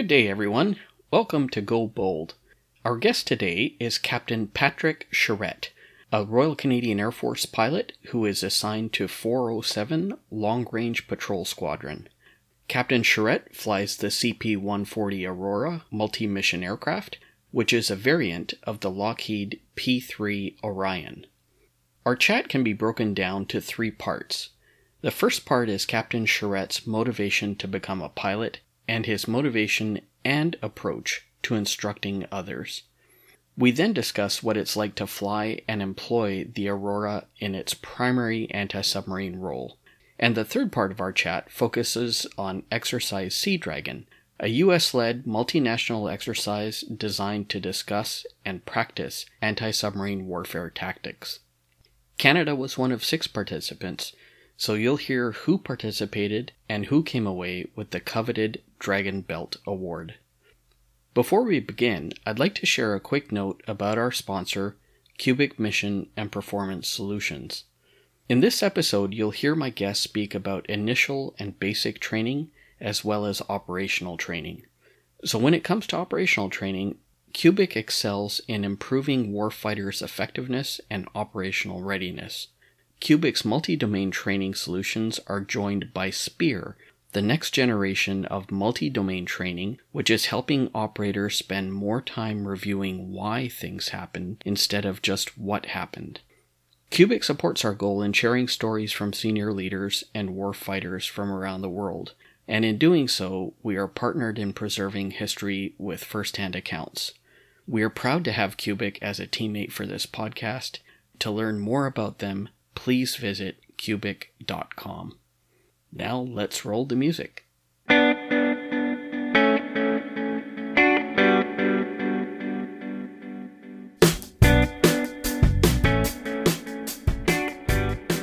Good day, everyone. Welcome to Go Bold. Our guest today is Captain Patrick Charette, a Royal Canadian Air Force pilot who is assigned to 407 Long Range Patrol Squadron. Captain Charette flies the CP-140 Aurora multi-mission aircraft, which is a variant of the Lockheed P-3 Orion. Our chat can be broken down to three parts. The first part is Captain Charette's motivation to become a pilot and his motivation and approach to instructing others. We then discuss what it's like to fly and employ the Aurora in its primary anti-submarine role. And the third part of our chat focuses on Exercise Sea Dragon, a U.S.-led multinational exercise designed to discuss and practice anti-submarine warfare tactics. Canada was one of 6 participants, so you'll hear who participated and who came away with the coveted Dragon Belt award. Before we begin, I'd like to share a quick note about our sponsor, Cubic Mission and Performance Solutions. In this episode, you'll hear my guest speak about initial and basic training as well as operational training. So when it comes to operational training, Cubic excels in improving warfighters' effectiveness and operational readiness. Cubic's multi-domain training solutions are joined by Spear, the next generation of multi-domain training, which is helping operators spend more time reviewing why things happened instead of just what happened. Cubic supports our goal in sharing stories from senior leaders and warfighters from around the world, and in doing so, we are partnered in preserving history with first-hand accounts. We are proud to have Cubic as a teammate for this podcast. To learn more about them, please visit cubic.com. Now let's roll the music.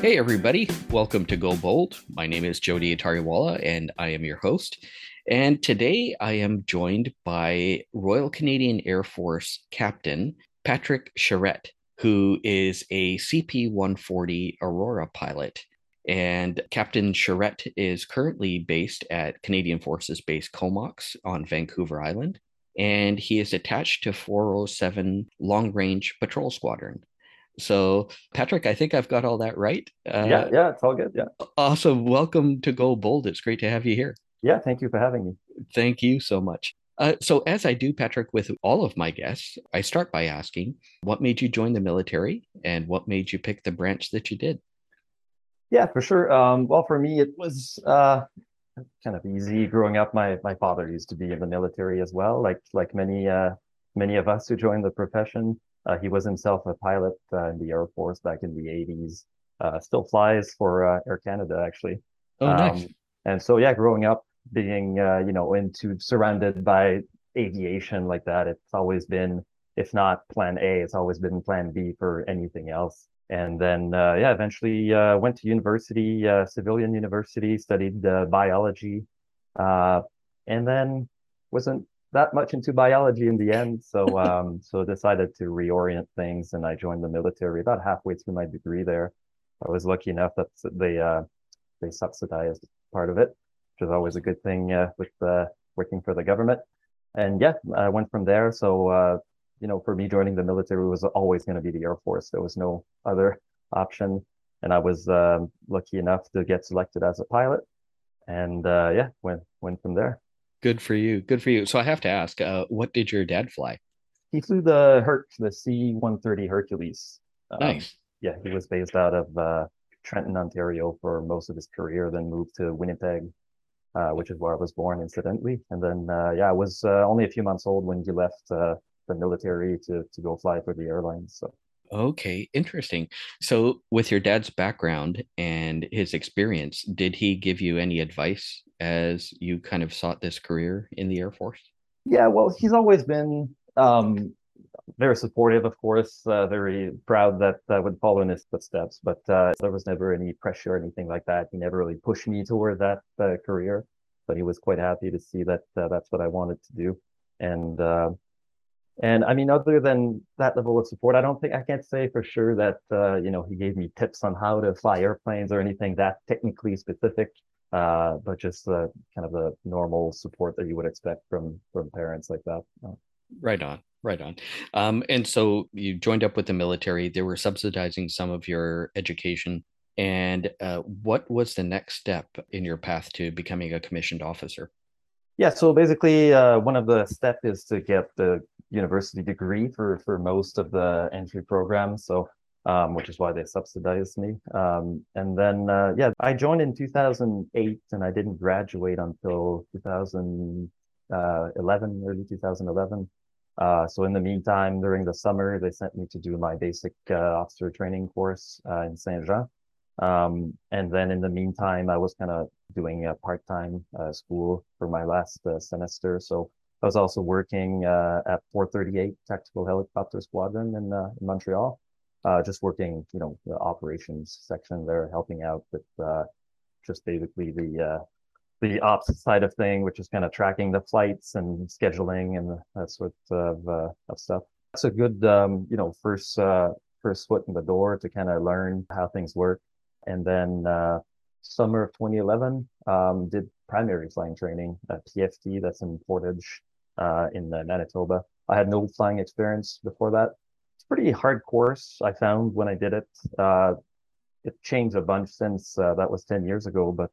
Hey everybody, welcome to Go Bold. My name is Jody Atariwala and I am your host. And today I am joined by Royal Canadian Air Force Captain Patrick Charette, who is a CP-140 Aurora pilot. And Captain Charette is currently based at Canadian Forces Base Comox on Vancouver Island, and he is attached to 407 Long Range Patrol Squadron. So, Patrick, I think I've got all that right. Yeah, it's all good. Yeah. Awesome. Welcome to Go Bold. It's great to have you here. Yeah, thank you for having me. Thank you so much. So as I do, Patrick, with all of my guests, I start by asking, what made you join the military and what made you pick the branch that you did? Yeah, for sure. Well, for me, it was kind of easy growing up. My father used to be in the military as well, like many of us who joined the profession. He was himself a pilot in the Air Force back in the 80s, still flies for Air Canada, actually. Oh, nice. And so, yeah, growing up, being, surrounded by aviation like that, it's always been, if not plan A, it's always been plan B for anything else. And then, eventually went to university, civilian university, studied biology, and then wasn't that much into biology in the end. So, so decided to reorient things, and I joined the military about halfway through my degree there. I was lucky enough that they subsidized part of it, which is always a good thing with working for the government. And yeah, I went from there. So, for me, joining the military was always going to be the Air Force. There was no other option. And I was lucky enough to get selected as a pilot. And went from there. Good for you. Good for you. So I have to ask, what did your dad fly? He flew the C-130 Hercules. Nice. Yeah, he was based out of Trenton, Ontario for most of his career, then moved to Winnipeg, which is where I was born, incidentally. And then, I was only a few months old when he left the military to go fly for the airlines. So. Okay, interesting. So with your dad's background and his experience, did he give you any advice as you kind of sought this career in the Air Force? Yeah, well, he's always been very supportive, of course, very proud that I would follow in his footsteps, but there was never any pressure or anything like that. He never really pushed me toward that career, but he was quite happy to see that that's what I wanted to do. And I mean, other than that level of support, I can't say for sure that, he gave me tips on how to fly airplanes or anything that technically specific. but just the kind of the normal support that you would expect from parents like that. Right on. Right on. And so you joined up with the military. They were subsidizing some of your education. And what was the next step in your path to becoming a commissioned officer? Yeah, so basically one of the steps is to get the university degree for most of the entry programs, so which is why they subsidized me. And then, I joined in 2008 and I didn't graduate until 2011, early 2011. So in the meantime, during the summer, they sent me to do my basic officer training course in Saint-Jean. And then in the meantime, I was kind of doing a part-time school for my last semester. So I was also working at 438 Tactical Helicopter Squadron in Montreal, just working, the operations section there, helping out with just basically the ops side of thing, which is kind of tracking the flights and scheduling and that sort of stuff. That's a good, first foot in the door to kind of learn how things work. And then summer of 2011, did primary flying training at PFT, that's in Portage in Manitoba. I had no flying experience before that. It's a pretty hard course, I found, when I did it. It changed a bunch since that was 10 years ago, but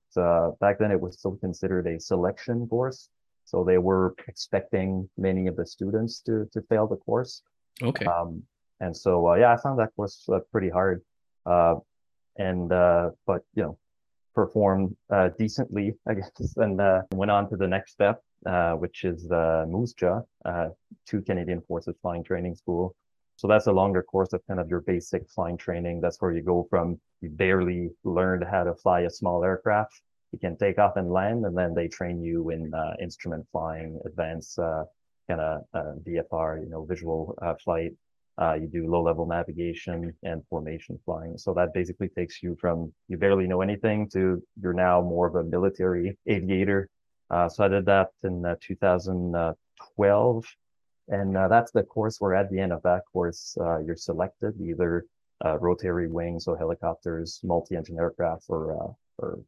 back then it was still considered a selection course. So they were expecting many of the students to fail the course. Okay. And so, I found that course pretty hard. But performed decently, I guess, and went on to the next step, which is Moose Jaw, to Canadian Forces Flying Training School. So that's a longer course of kind of your basic flying training. That's where you go from you barely learned how to fly a small aircraft, you can take off and land, and then they train you in instrument flying, advanced VFR, visual flight. You do low-level navigation and formation flying. So that basically takes you from you barely know anything to you're now more of a military aviator. So I did that in 2012. And that's the course where at the end of that course, you're selected either rotary wings, so helicopters, multi-engine aircraft, or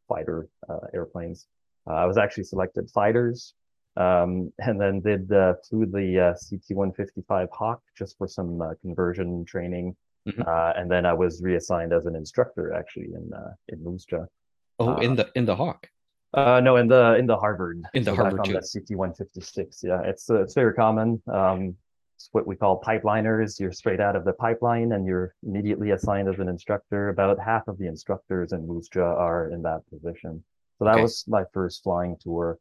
fighter airplanes. I was actually selected fighters. And then did flew the CT-155 Hawk just for some conversion training. Mm-hmm. And then I was reassigned as an instructor actually in Moose Jaw. Oh, in the Hawk? No, in the Harvard. In the Harvard too. CT-156. Yeah, it's very common. It's what we call pipeliners. You're straight out of the pipeline and you're immediately assigned as an instructor. About half of the instructors in Moose Jaw are in that position. So that was my first flying tour.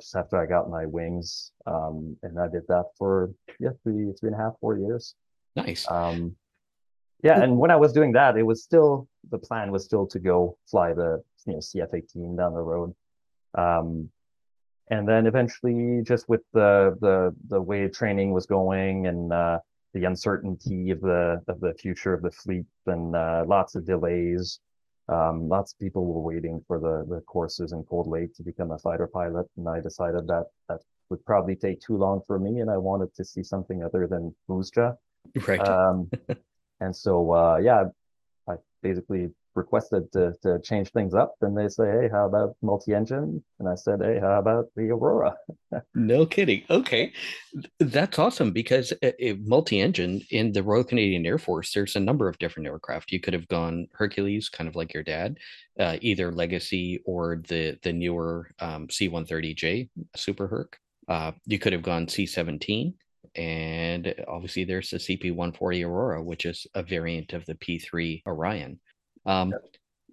Just after I got my wings, and I did that for three and a half, 4 years. Nice. And when I was doing that, it was still the plan was still to go fly the CF-18 down the road, and then eventually, just with the way training was going and the uncertainty of the future of the fleet and lots of delays. Lots of people were waiting for the courses in Cold Lake to become a fighter pilot, and I decided that would probably take too long for me, and I wanted to see something other than Moose Jaw. Right. And so, I basically requested to change things up, and they say, hey, how about multi-engine? And I said, hey, how about the Aurora? No kidding. Okay. That's awesome, because multi-engine in the Royal Canadian Air Force, there's a number of different aircraft. You could have gone Hercules, kind of like your dad, either Legacy or the newer C-130J, Super Herc. You could have gone C-17. And obviously there's the CP-140 Aurora, which is a variant of the P-3 Orion.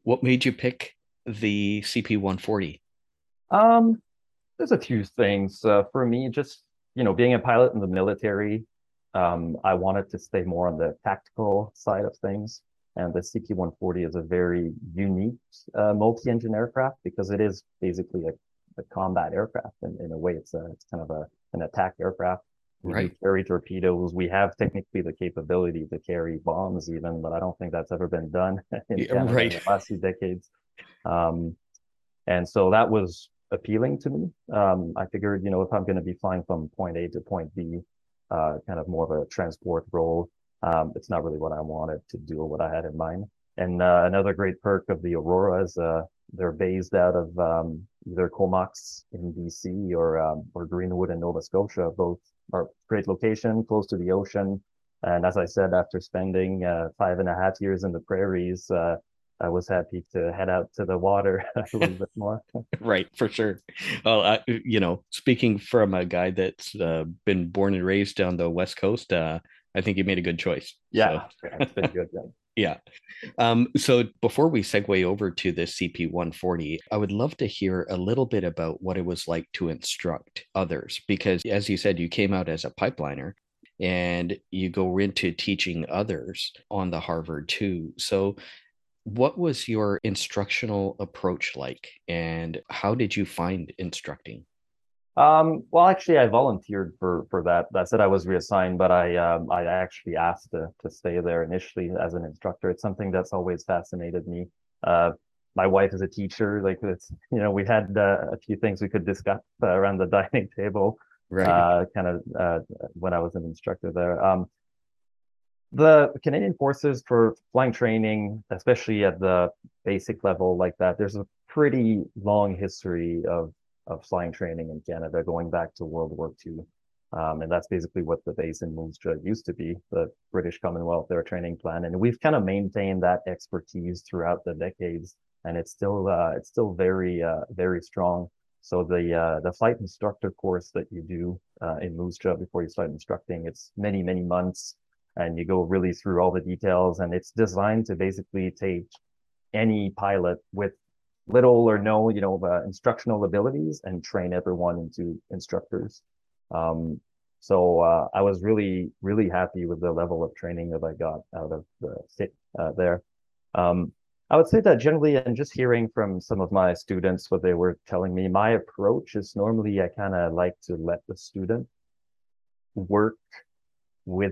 What made you pick the CP-140? There's a few things. For me, just, being a pilot in the military, I wanted to stay more on the tactical side of things. And the CP-140 is a very unique multi-engine aircraft because it is basically a combat aircraft. In a way, it's kind of an attack aircraft. Right. We carry torpedoes. We have technically the capability to carry bombs even, but I don't think that's ever been done in Canada in the last few decades. And so that was appealing to me. I figured, if I'm going to be flying from point A to point B, kind of more of a transport role, it's not really what I wanted to do or what I had in mind. And another great perk of the Aurora is They're based out of either Comox in BC or Greenwood in Nova Scotia. Both are great location, close to the ocean. And as I said, after spending 5.5 years in the prairies, I was happy to head out to the water a little bit more. Right, for sure. Well, speaking from a guy that's been born and raised on the West Coast, I think you made a good choice. Yeah, so. It's been good. Yeah. So before we segue over to the CP-140, I would love to hear a little bit about what it was like to instruct others, because as you said, you came out as a pipeliner and you go into teaching others on the Harvard too. So what was your instructional approach like, and how did you find instructing? Well, actually, I volunteered for that. That said, I was reassigned, but I actually asked to stay there initially as an instructor. It's something that's always fascinated me. My wife is a teacher. Like, it's, we had a few things we could discuss around the dining table, right? When I was an instructor there. The Canadian Forces for flying training, especially at the basic level like that, there's a pretty long history of flying training in Canada going back to World War II. And that's basically what the base in Moose Jaw used to be, the British Commonwealth Air Training Plan. And we've kind of maintained that expertise throughout the decades. And it's still very, very strong. So the flight instructor course that you do in Moose Jaw before you start instructing, it's many, many months. And you go really through all the details. And it's designed to basically take any pilot with little or no, instructional abilities, and train everyone into instructors. So I was really, really happy with the level of training that I got out of the sit there. I would say that generally, and just hearing from some of my students what they were telling me, my approach is normally I kind of like to let the student work with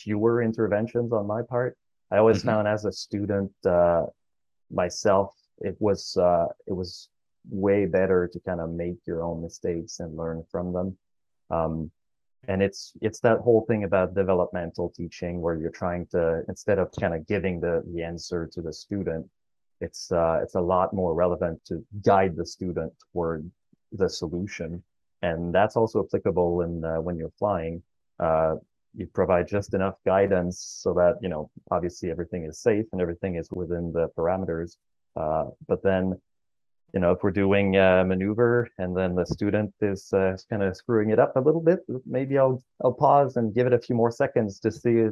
fewer interventions on my part. I always found as a student myself, it was way better to kind of make your own mistakes and learn from them. And it's that whole thing about developmental teaching where you're trying to, instead of kind of giving the answer to the student, it's a lot more relevant to guide the student toward the solution. And that's also applicable in when you're flying. You provide just enough guidance so that, obviously everything is safe and everything is within the parameters. But then, if we're doing a maneuver and then the student is kind of screwing it up a little bit, maybe I'll pause and give it a few more seconds to see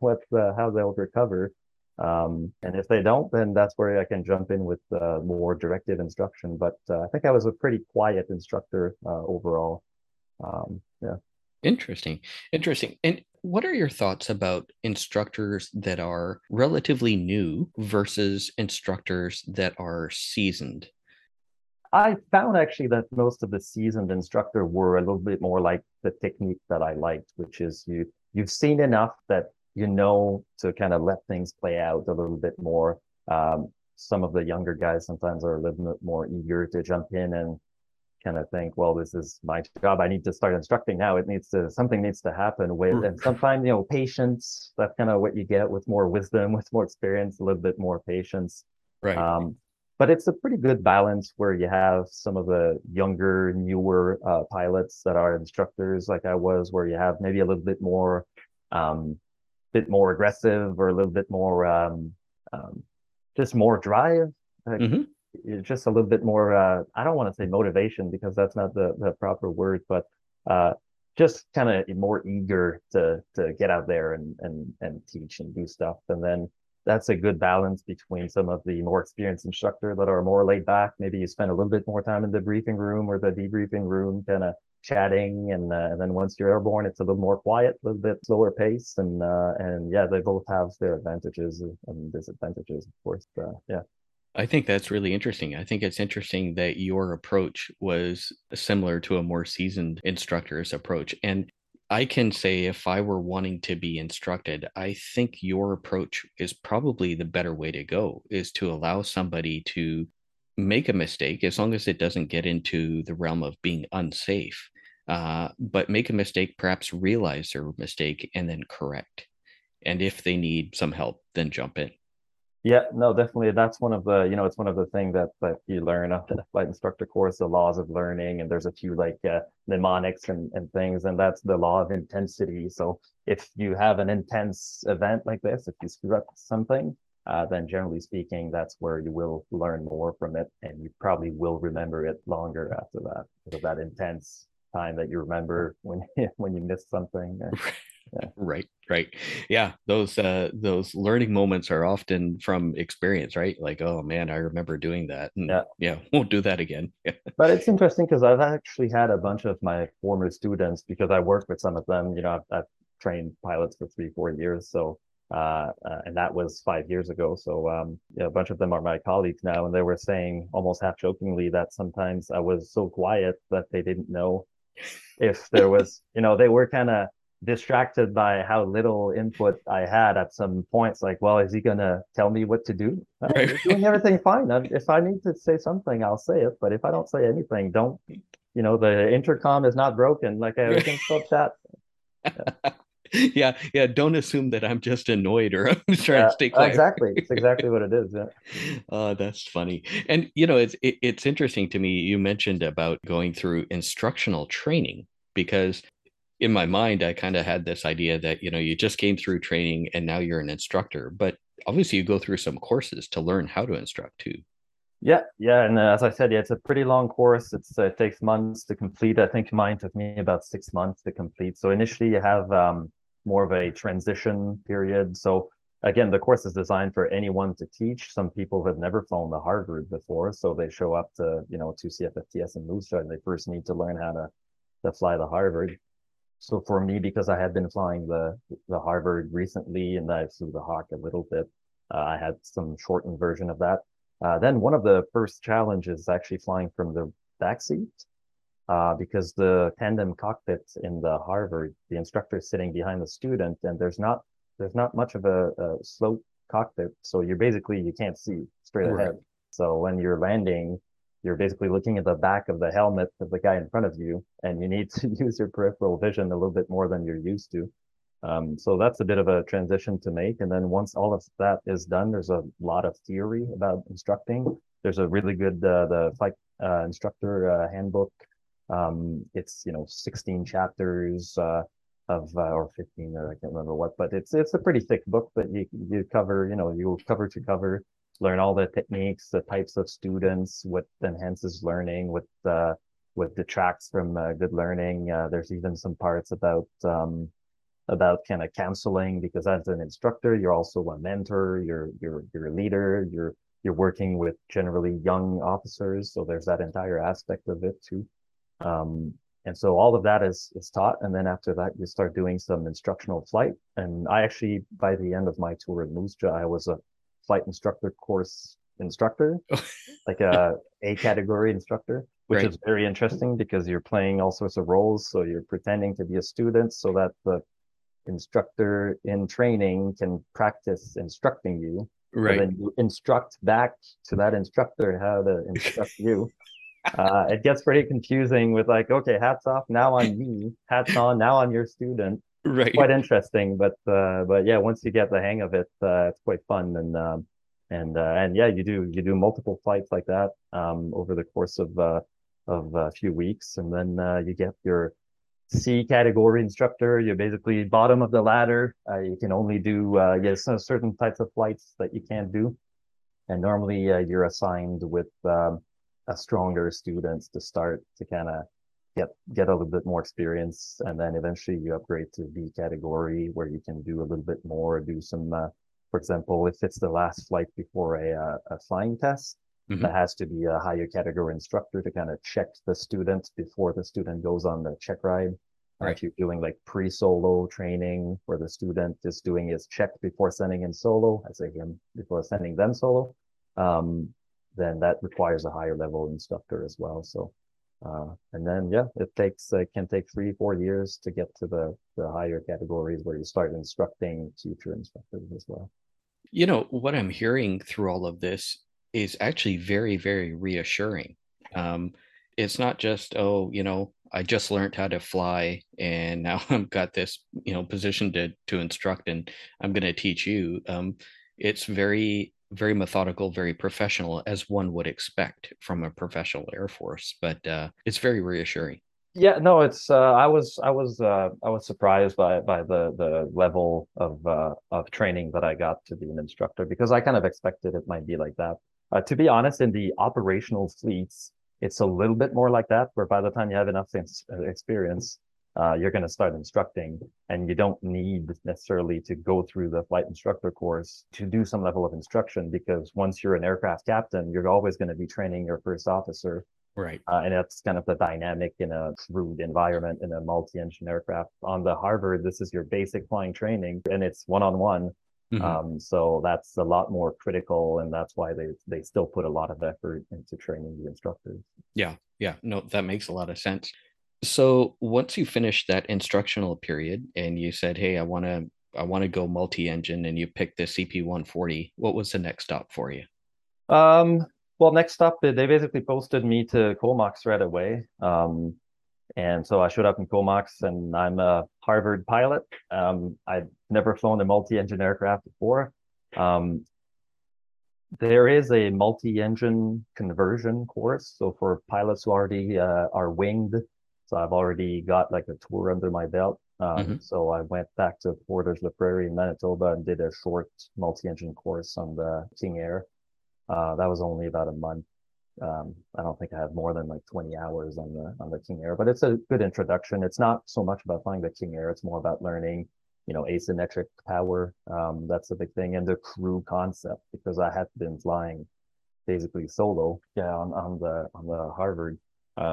what how they'll recover. And if they don't, then that's where I can jump in with more directive instruction. But I think I was a pretty quiet instructor overall. Yeah. Interesting. And what are your thoughts about instructors that are relatively new versus instructors that are seasoned? I found actually that most of the seasoned instructor were a little bit more like the technique that I liked, which is you've seen enough that to kind of let things play out a little bit more. Some of the younger guys sometimes are a little bit more eager to jump in and kind of think, well, this is my job. I need to start instructing now. Something needs to happen with, and sometimes, patience, that's kind of what you get with more wisdom, with more experience, a little bit more patience. Right. But it's a pretty good balance where you have some of the younger, newer pilots that are instructors like I was, where you have maybe a little bit more, aggressive or a little bit more, just more drive. Just a little bit more, I don't want to say motivation because that's not the proper word, but just kind of more eager to get out there and teach and do stuff. And then that's a good balance between some of the more experienced instructors that are more laid back. Maybe you spend a little bit more time in the briefing room or the debriefing room kind of chatting. And then once you're airborne, it's a little more quiet, a little bit slower pace. And yeah, they both have their advantages and disadvantages, of course. Yeah. I think that's really interesting. I think it's interesting that your approach was similar to a more seasoned instructor's approach. And I can say if I were wanting to be instructed, I think your approach is probably the better way to go, is to allow somebody to make a mistake, as long as it doesn't get into the realm of being unsafe, but make a mistake, perhaps realize their mistake, and then correct. And if they need some help, then jump in. Yeah, no, definitely. That's one of the, you know, it's one of the things that you learn after the flight instructor course, the laws of learning, and there's a few like mnemonics and things, and that's the law of intensity. So if you have an intense event like this, if you screw up something, then generally speaking, that's where you will learn more from it, and you probably will remember it longer after that, because of that intense time that you remember when you miss something. Yeah. Right. Yeah. Those learning moments are often from experience, right? Like, oh man, I remember doing that. And yeah, won't do that again. But it's interesting because I've actually had a bunch of my former students, because I worked with some of them, you know, I've trained pilots for 3-4 years. So, and that was 5 years ago. So, you know, a bunch of them are my colleagues now, and they were saying almost half jokingly that sometimes I was so quiet that they didn't know if there was, you know, they were kind of distracted by how little input I had at some points. Like, well, is he gonna tell me what to do? Right. He's doing everything fine. If I need to say something, I'll say it. But if I don't say anything, don't, you know, the intercom is not broken. Like, I can stop that. Yeah. Yeah. Don't assume that I'm just annoyed or I'm trying to stay quiet. Exactly. It's exactly what it is. Yeah. That's funny. And you know, it's interesting to me. You mentioned about going through instructional training, because in my mind, I kind of had this idea that, you know, you just came through training and now you're an instructor, but obviously you go through some courses to learn how to instruct too. Yeah. And as I said, it's a pretty long course. It takes months to complete. I think mine took me about 6 months to complete. So initially you have more of a transition period. So again, the course is designed for anyone to teach. Some people have never flown the Harvard before, so they show up to, you know, to CFFTS and Moose Jaw, and they first need to learn how to fly the Harvard. So for me, because I had been flying the Harvard recently, and I flew the Hawk a little bit, I had some shortened version of that. Then one of the first challenges is actually flying from the backseat, because the tandem cockpit in the Harvard, the instructor is sitting behind the student, and there's not much of a slope cockpit, so you can't see straight ahead. Right. So when you're landing, you're basically looking at the back of the helmet of the guy in front of you, and you need to use your peripheral vision a little bit more than you're used to. So that's a bit of a transition to make. And then once all of that is done, there's a lot of theory about instructing. There's a really good the flight instructor handbook. It's, you know, 16 chapters or 15, or I can't remember what, but it's a pretty thick book that you cover. You know, you cover to cover. Learn all the techniques, the types of students, what enhances learning, what detracts from good learning. There's even some parts about kind of counseling, because as an instructor, you're also a mentor, you're a leader, you're working with generally young officers, so there's that entire aspect of it too. And so all of that is taught, and then after that, you start doing some instructional flight. And I actually, by the end of my tour at Moose Jaw, I was a flight instructor course instructor, like a category instructor, which is very interesting because you're playing all sorts of roles. So you're pretending to be a student so that the instructor in training can practice instructing you. Right. And then you instruct back to that instructor how to instruct you. It gets pretty confusing with like, okay, hats off, now I'm me. Hats on, now I'm your student. Right. Quite interesting, but yeah, once you get the hang of it, it's quite fun, and yeah, you do multiple flights like that over the course of a few weeks, and then you get your C category instructor. You're basically bottom of the ladder. You can only do certain types of flights that you can't do, and normally you're assigned with a stronger students to start to kind of get a little bit more experience, and then eventually you upgrade to B category where you can do a little bit more, do some, for example, if it's the last flight before a flying test, that has to be a higher category instructor to kind of check the student before the student goes on the check ride. Right. If you're doing like pre-solo training where the student is doing his check before sending in solo, I say him before sending them solo, then that requires a higher level instructor as well. So. And then, yeah, it can take 3-4 years to get to the higher categories where you start instructing future instructors as well. You know, what I'm hearing through all of this is actually very, very reassuring. It's not just, oh, you know, I just learned how to fly and now I've got this, you know, position to instruct and I'm going to teach you. It's very very methodical, very professional, as one would expect from a professional Air Force. But it's very reassuring. Yeah, no, it's I was surprised by the level of training that I got to be an instructor, because I kind of expected it might be like that. To be honest, in the operational fleets, it's a little bit more like that, where by the time you have enough experience, you're going to start instructing, and you don't need necessarily to go through the flight instructor course to do some level of instruction, because once you're an aircraft captain, you're always going to be training your first officer. Right. And that's kind of the dynamic in a crude environment in a multi-engine aircraft. On the Harvard, this is your basic flying training, and it's one-on-one. Mm-hmm. So that's a lot more critical, and that's why they still put a lot of effort into training the instructors. Yeah. No, that makes a lot of sense. So once you finish that instructional period and you said, hey, I want to go multi-engine, and you picked the CP-140, what was the next stop for you? Well, next stop, they basically posted me to Comox right away. And so I showed up in Comox, and I'm a Harvard pilot. I've never flown a multi-engine aircraft before. There is a multi-engine conversion course. So for pilots who already are winged, so I've already got like a tour under my belt. So I went back to Portage, La Prairie in Manitoba and did a short multi-engine course on the King Air. That was only about a month. I don't think I had more than like 20 hours on the King Air, but it's a good introduction. It's not so much about flying the King Air. It's more about learning, asymmetric power. That's the big thing. And the crew concept, because I had been flying basically solo on the Harvard.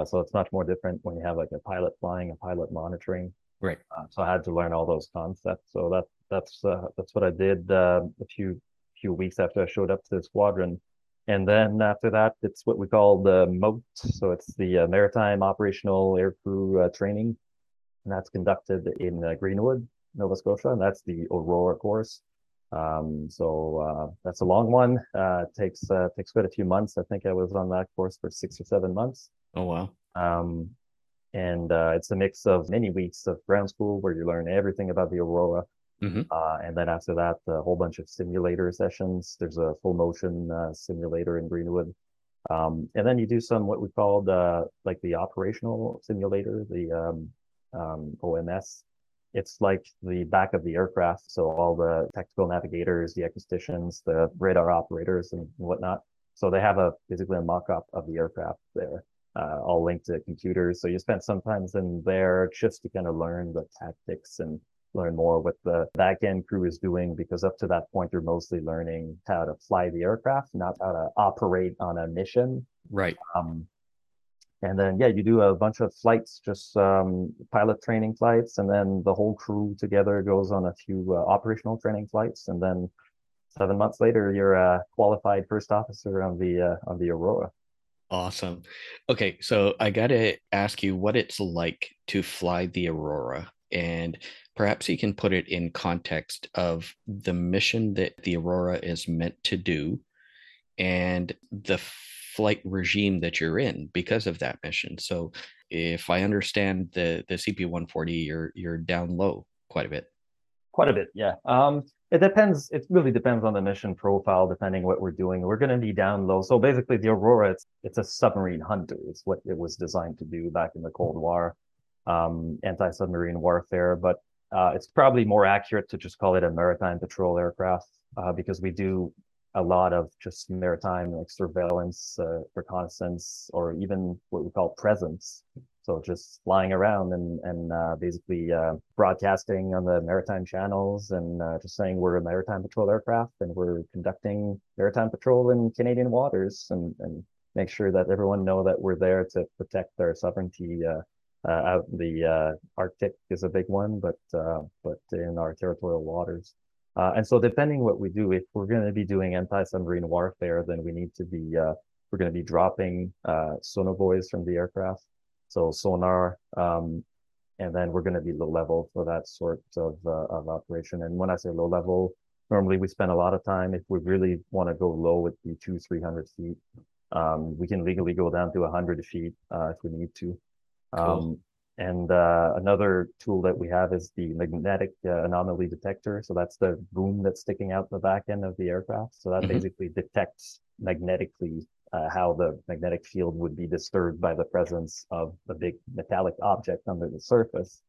So it's much more different when you have like a pilot flying and pilot monitoring. Right. So I had to learn all those concepts. So that's what I did a few weeks after I showed up to the squadron. And then after that, it's what we call the MOAT. So it's the Maritime Operational Air Crew Training. And that's conducted in Greenwood, Nova Scotia. And that's the Aurora course. So that's a long one. Takes quite a few months. I think I was on that course for 6 or 7 months. Oh, wow. It's a mix of many weeks of ground school where you learn everything about the Aurora. And then after that, a whole bunch of simulator sessions. There's a full motion simulator in Greenwood. And then you do some what we called like the operational simulator, the OMS. It's like the back of the aircraft. So all the tactical navigators, the acousticians, the radar operators and whatnot. So they have basically a mock-up of the aircraft there, all linked to computers. So you spend some time in there just to kind of learn the tactics and learn more what the back-end crew is doing, because up to that point, you're mostly learning how to fly the aircraft, not how to operate on a mission. Right. And then, you do a bunch of flights, just pilot training flights, and then the whole crew together goes on a few operational training flights. And then 7 months later, you're a qualified first officer on the Aurora. Awesome. Okay, so I got to ask you what it's like to fly the Aurora. And perhaps you can put it in context of the mission that the Aurora is meant to do and the flight regime that you're in because of that mission. So if I understand the CP-140, you're down low quite a bit. Quite a bit, yeah. It depends. It really depends on the mission profile, depending what we're doing. We're going to be down low. So basically the Aurora, it's a submarine hunter. It's what it was designed to do back in the Cold War. Anti-submarine warfare, but it's probably more accurate to just call it a maritime patrol aircraft because we do a lot of just maritime like surveillance, reconnaissance, or even what we call presence. So just flying around and basically broadcasting on the maritime channels and just saying we're a maritime patrol aircraft and we're conducting maritime patrol in Canadian waters and make sure that everyone know that we're there to protect their sovereignty. Out in the Arctic is a big one, but in our territorial waters. And so depending what we do, if we're going to be doing anti-submarine warfare, then we need to be, we're going to be dropping sonobuoys from the aircraft, so sonar, and then we're going to be low level for that sort of operation. And when I say low level, normally we spend a lot of time, if we really want to go low, with the 200-300 feet. We can legally go down to 100 feet if we need to. Cool. And another tool that we have is the magnetic anomaly detector. So that's the boom that's sticking out the back end of the aircraft. So that basically detects magnetically how the magnetic field would be disturbed by the presence of a big metallic object under the surface,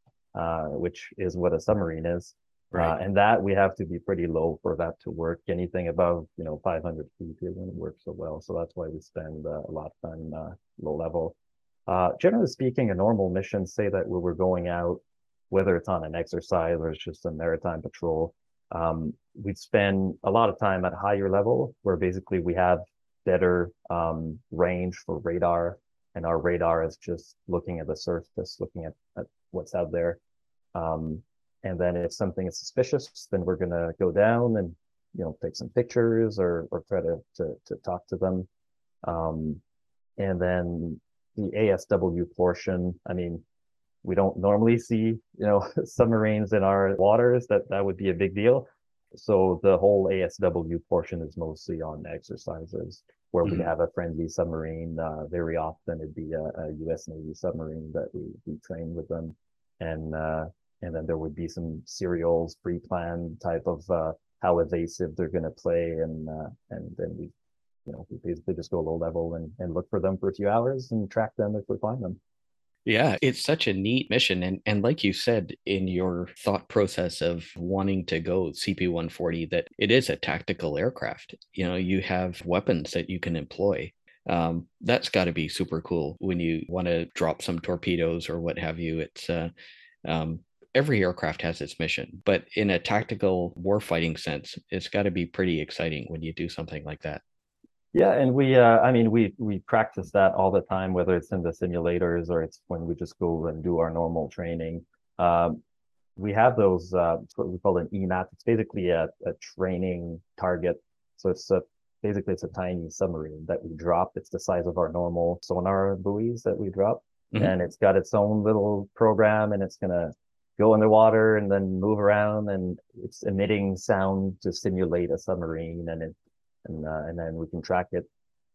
which is what a submarine is. Right. And that we have to be pretty low for that to work. Anything above, 500 feet doesn't work so well. So that's why we spend a lot of time low level. Generally speaking, a normal mission, say that we were going out, whether it's on an exercise or it's just a maritime patrol, we'd spend a lot of time at a higher level where basically we have better range for radar. And our radar is just looking at the surface, looking at what's out there. And then if something is suspicious, then we're going to go down and, take some pictures or try to talk to them. And then the ASW portion, we don't normally see, submarines in our waters. That would be a big deal. So the whole ASW portion is mostly on exercises where we have a friendly submarine. Very often it'd be a U.S. Navy submarine that we train with them. And then there would be some serials, pre-planned type of how evasive they're going to play. And then we basically just go low level and look for them for a few hours and track them if we find them. Yeah, it's such a neat mission. And like you said, in your thought process of wanting to go CP-140, that it is a tactical aircraft. You have weapons that you can employ. That's got to be super cool when you want to drop some torpedoes or what have you. It's every aircraft has its mission, but in a tactical warfighting sense, it's got to be pretty exciting when you do something like that. Yeah, and we practice that all the time, whether it's in the simulators or it's when we just go and do our normal training. We have those, what we call an ENAT. It's basically a training target. So it's a tiny submarine that we drop. It's the size of our normal sonar buoys that we drop. Mm-hmm. And it's got its own little program, and it's going to go underwater and then move around, and it's emitting sound to simulate a submarine, and then we can track it.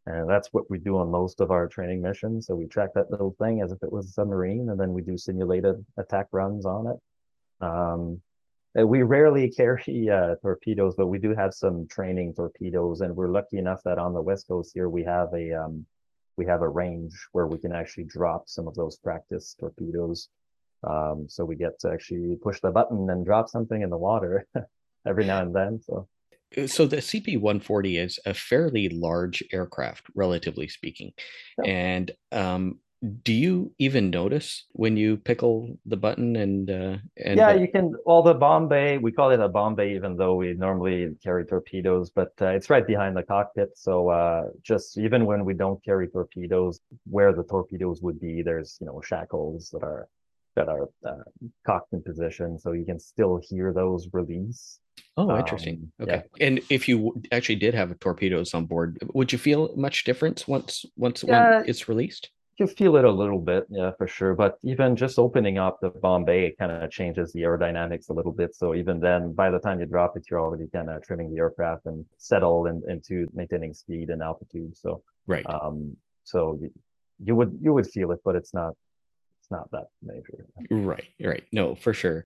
And that's what we do on most of our training missions. So we track that little thing as if it was a submarine, and then we do simulated attack runs on it. We rarely carry torpedoes, but we do have some training torpedoes. And we're lucky enough that on the West Coast here, we have a range where we can actually drop some of those practice torpedoes. So we get to actually push the button and drop something in the water every now and then. So the CP-140 is a fairly large aircraft, relatively speaking. Yeah. And do you even notice when you pickle the button? You can. Well, the bomb bay, we call it a bomb bay, even though we normally carry torpedoes, but it's right behind the cockpit. So just even when we don't carry torpedoes, where the torpedoes would be, there's shackles that are cocked in position, so you can still hear those release. Oh, interesting. Okay. Yeah. And if you actually did have torpedoes on board, would you feel much difference once it's released? You feel it a little bit, yeah, for sure. But even just opening up the bomb bay, it kind of changes the aerodynamics a little bit. So even then, by the time you drop it, you're already kind of trimming the aircraft and settle into maintaining speed and altitude. So right. So you would feel it, but it's not that major. Right. No, for sure.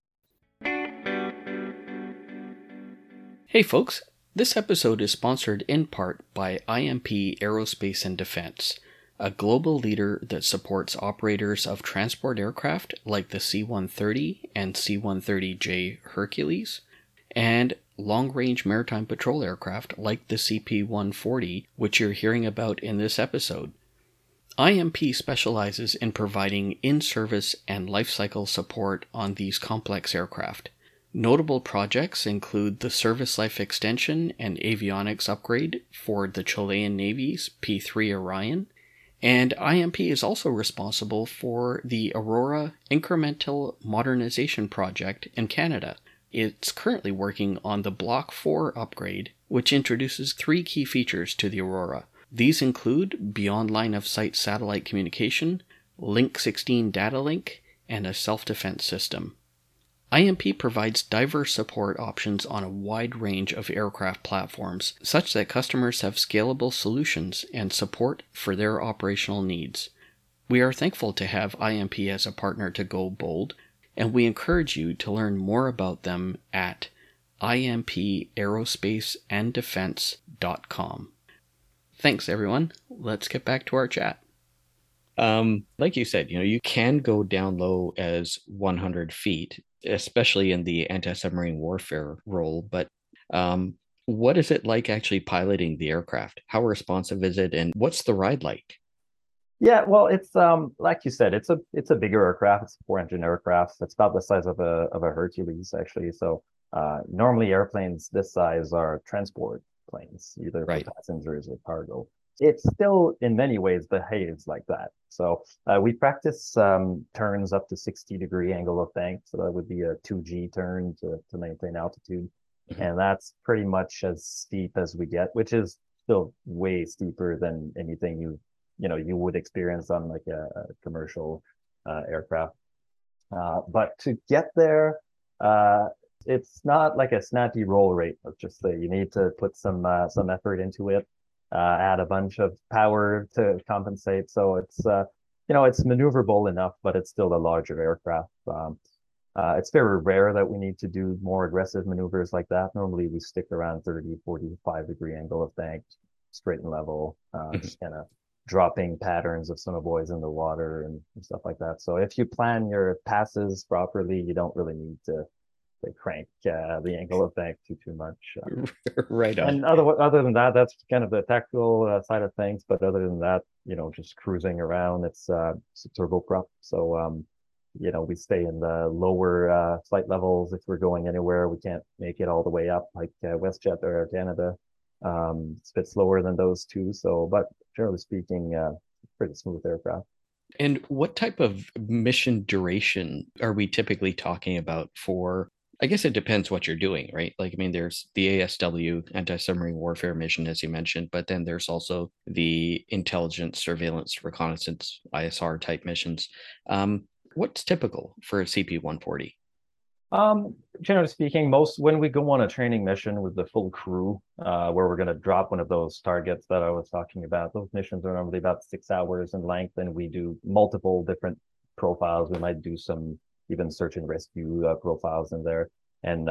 Hey folks, this episode is sponsored in part by IMP Aerospace and Defense, a global leader that supports operators of transport aircraft like the C-130 and C-130J Hercules, and long-range maritime patrol aircraft like the CP-140, which you're hearing about in this episode. IMP specializes in providing in-service and lifecycle support on these complex aircraft. Notable projects include the service life extension and avionics upgrade for the Chilean Navy's P-3 Orion, and IMP is also responsible for the Aurora Incremental Modernization Project in Canada. It's currently working on the Block 4 upgrade, which introduces 3 key features to the Aurora. These include beyond line-of-sight satellite communication, Link 16 data link, and a self-defense system. IMP provides diverse support options on a wide range of aircraft platforms, such that customers have scalable solutions and support for their operational needs. We are thankful to have IMP as a partner to Go Bold, and we encourage you to learn more about them at IMPaerospaceanddefense.com. Thanks, everyone. Let's get back to our chat. Like you said, you can go down low as 100 feet, especially in the anti-submarine warfare role, but what is it like actually piloting the aircraft? How responsive is it, and what's the ride like? Yeah, well, it's like you said, it's a bigger aircraft. It's a 4-engine aircraft. It's about the size of a Hercules, actually. So normally airplanes this size are transport planes, either for passengers or cargo. It still, in many ways, behaves like that. So we practice turns up to 60-degree angle of bank. So that would be a 2G turn to maintain altitude. Mm-hmm. And that's pretty much as steep as we get, which is still way steeper than anything you would experience on like a commercial aircraft. But to get there, it's not like a snappy roll rate. Let's just say you need to put some effort into it. Add a bunch of power to compensate. So it's, it's maneuverable enough, but it's still a larger aircraft. It's very rare that we need to do more aggressive maneuvers like that. Normally we stick around 30, 45-degree angle of bank, straight and level, just kind of dropping patterns of sonobuoys in the water and stuff like that. So if you plan your passes properly, you don't really need to crank the angle of bank too much. Right on. And other than that, that's kind of the tactical side of things. But other than that, just cruising around, it's a turboprop. So, we stay in the lower flight levels. If we're going anywhere, we can't make it all the way up like WestJet or Air Canada. It's a bit slower than those two. So, but generally speaking, pretty smooth aircraft. And what type of mission duration are we typically talking about for? I guess it depends what you're doing, right? Like, I mean, there's the ASW, anti-submarine warfare mission, as you mentioned, but then there's also the intelligence, surveillance, reconnaissance, ISR type missions. What's typical for a CP-140? Generally speaking, when we go on a training mission with the full crew, where we're going to drop one of those targets that I was talking about, those missions are normally about 6 hours in length, and we do multiple different profiles. We might do some even search and rescue profiles in there. And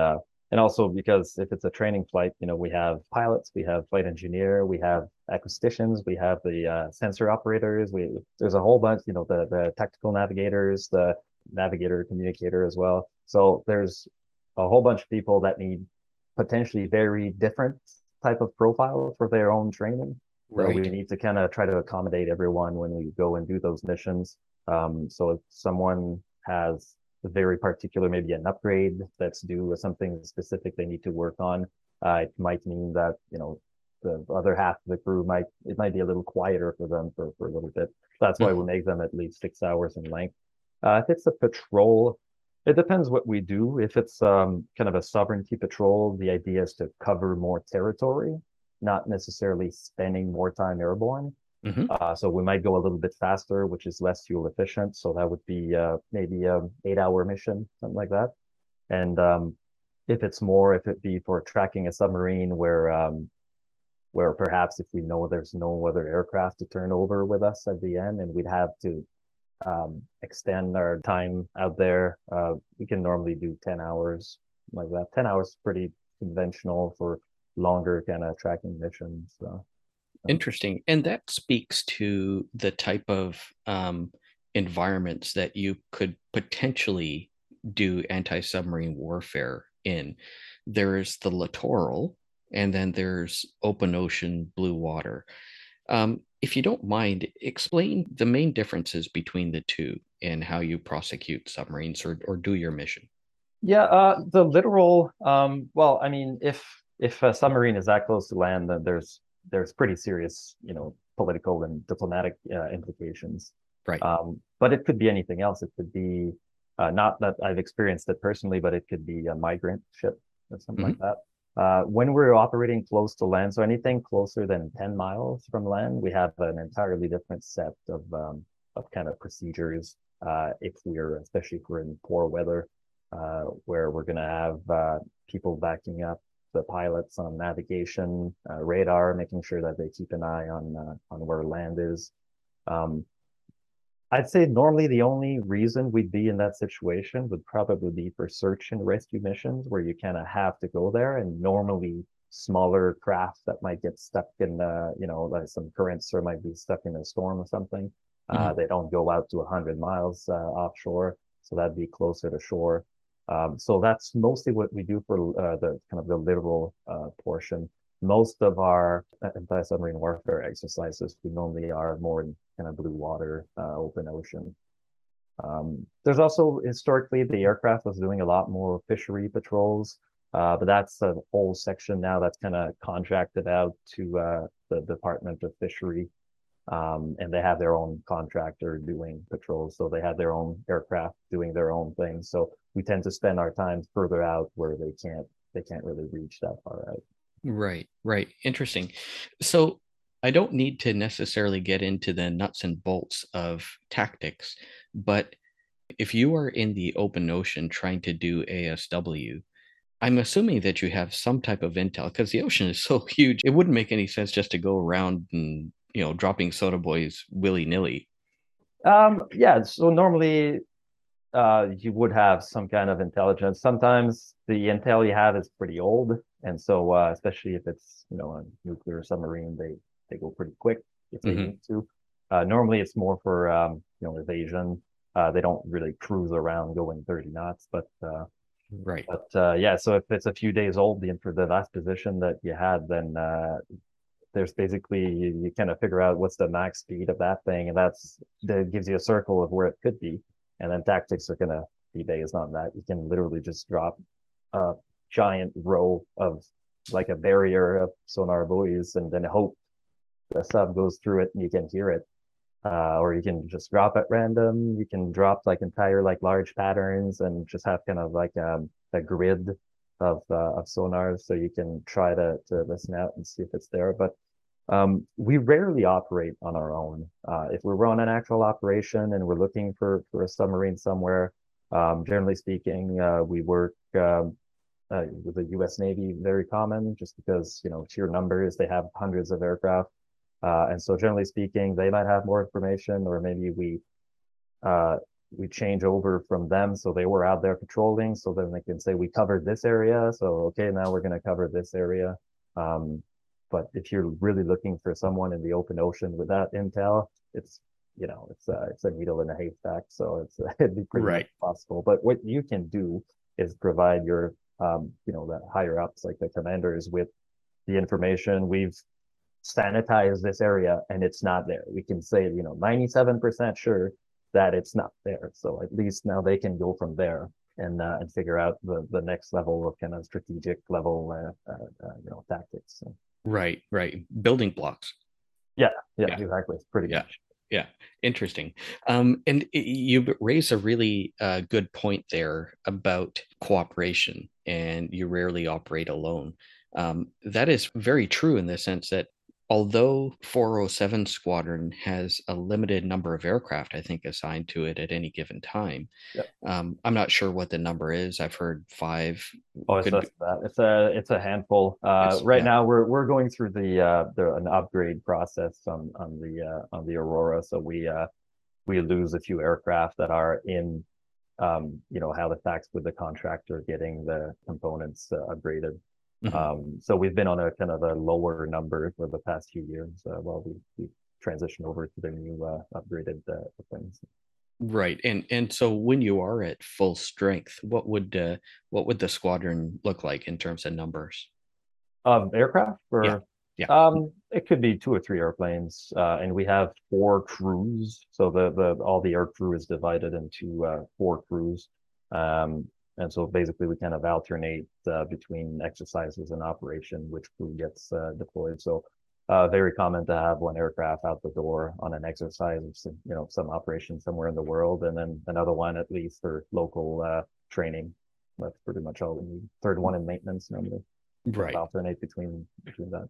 also because if it's a training flight, we have pilots, we have flight engineer, we have acousticians, we have the sensor operators, there's a whole bunch, the tactical navigators, the navigator communicator as well. So there's a whole bunch of people that need potentially very different type of profile for their own training. Right. So we need to kind of try to accommodate everyone when we go and do those missions. So if someone has very particular, maybe an upgrade that's due or something specific they need to work on. It might mean that, the other half of the crew might be a little quieter for them for a little bit. That's why we make them at least 6 hours in length. If it's a patrol, it depends what we do. If it's kind of a sovereignty patrol, the idea is to cover more territory, not necessarily spending more time airborne. Mm-hmm. So we might go a little bit faster, which is less fuel efficient. So that would be maybe an 8-hour mission, something like that. And if it be for tracking a submarine where perhaps if we know there's no other aircraft to turn over with us at the end, and we'd have to extend our time out there, we can normally do 10 hours like that. 10 hours is pretty conventional for longer kind of tracking missions. So. Interesting. And that speaks to the type of environments that you could potentially do anti-submarine warfare in. There is the littoral, and then there's open ocean, blue water. If you don't mind, explain the main differences between the two and how you prosecute submarines or do your mission. Yeah, the littoral, if a submarine is that close to land, then there's pretty serious, political and diplomatic implications. Right. But it could be anything else. It could be, not that I've experienced it personally, but it could be a migrant ship or something like that. When we're operating close to land, so anything closer than 10 miles from land, we have an entirely different set of kind of procedures. Especially if we're in poor weather, where we're going to have people backing up, the pilots on navigation, radar, making sure that they keep an eye on where land is. I'd say normally the only reason we'd be in that situation would probably be for search and rescue missions where you kind of have to go there, and normally smaller craft that might get stuck in, you know, like some currents or might be stuck in a storm or something. They don't go out to 100 miles offshore, so that'd be closer to shore. So that's mostly what we do for the kind of the littoral portion. Most of our anti-submarine warfare exercises, we normally are more in kind of blue water, open ocean. There's also historically the aircraft was doing a lot more fishery patrols, but that's a whole section now that's kind of contracted out to the Department of Fishery, and they have their own contractor doing patrols. So they have their own aircraft doing their own thing. So we tend to spend our time further out where they can't really reach that far out. Right, right. Interesting. So I don't need to necessarily get into the nuts and bolts of tactics, but if you are in the open ocean trying to do ASW, I'm assuming that you have some type of intel, because the ocean is so huge, it wouldn't make any sense just to go around and, you know, dropping sonobuoys willy-nilly. Yeah, so normally you would have some kind of intelligence. Sometimes the intel you have is pretty old. And so, especially if it's, you know, a nuclear submarine, they go pretty quick if they need to. Normally, it's more for, you know, evasion. They don't really cruise around going 30 knots. But, right. But, yeah, so if it's a few days old, the last position that you had, then there's basically, you kind of figure out what's the max speed of that thing. And that gives you a circle of where it could be. And then tactics are going to be based on that. You can literally just drop giant row of like a barrier of sonar buoys and then hope the sub goes through it and you can hear it, or you can just drop at random. You can drop like entire like large patterns and just have kind of like a grid of sonars, so you can try to listen out and see if it's there. But we rarely operate on our own. If we're on an actual operation and we're looking for a submarine somewhere, generally speaking, we work with the U.S. Navy, very common, just because, you know, sheer numbers, they have hundreds of aircraft. And so generally speaking, they might have more information, or maybe we change over from them. So they were out there patrolling, so then they can say, we covered this area. So, okay, now we're going to cover this area. But if you're really looking for someone in the open ocean with that intel, it's a needle in a haystack. So it'd be pretty possible. But what you can do is provide your the higher ups, like the commanders, with the information. We've sanitized this area and it's not there. We can say, you know, 97% sure that it's not there. So at least now they can go from there and figure out the next level of kind of strategic level, tactics. So. Right. Building blocks. Yeah. Exactly. Pretty much. Yeah. Interesting. And you've raised a really good point there about cooperation, and you rarely operate alone. That is very true in the sense that although 407 Squadron has a limited number of aircraft, I think, assigned to it at any given time. Yep. I'm not sure what the number is. I've heard 5. Oh, it's a handful. Now we're going through an upgrade process on the Aurora. So we lose a few aircraft that are in Halifax with the contractor getting the components upgraded. So we've been on a kind of a lower number for the past few years while we transitioned over to the new upgraded things. Right. And so when you are at full strength, what would the squadron look like in terms of numbers? Aircraft? Or, yeah. It could be 2 or 3 airplanes, and we have 4 crews. So all the air crew is divided into 4 crews. And so basically we kind of alternate between exercises and operation, which crew gets deployed. So very common to have one aircraft out the door on an exercise, some operation somewhere in the world, and then another one at least for local training. That's pretty much all we need. Third one in maintenance normally. Right. Alternate between that.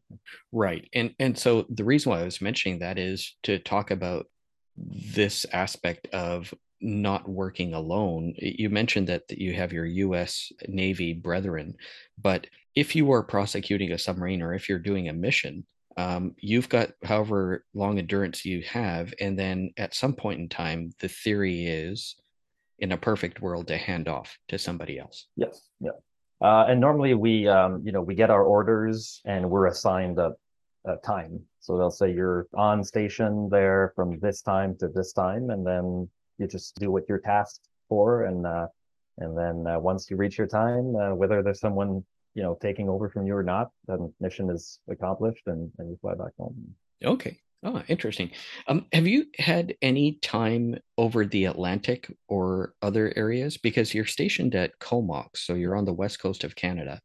Right. And so the reason why I was mentioning that is to talk about this aspect of not working alone. You mentioned that you have your U.S. Navy brethren, but if you are prosecuting a submarine or if you're doing a mission, You've got however long endurance you have, and then at some point in time, the theory is, in a perfect world, to hand off to somebody else. Yes, yeah. And normally we, we get our orders and we're assigned a time. So they'll say you're on station there from this time to this time, and then you just do what you're tasked for. And then once you reach your time, whether there's someone taking over from you or not, that mission is accomplished, and you fly back home. Okay. Oh, interesting. Have you had any time over the Atlantic or other areas? Because you're stationed at Comox, so you're on the west coast of Canada.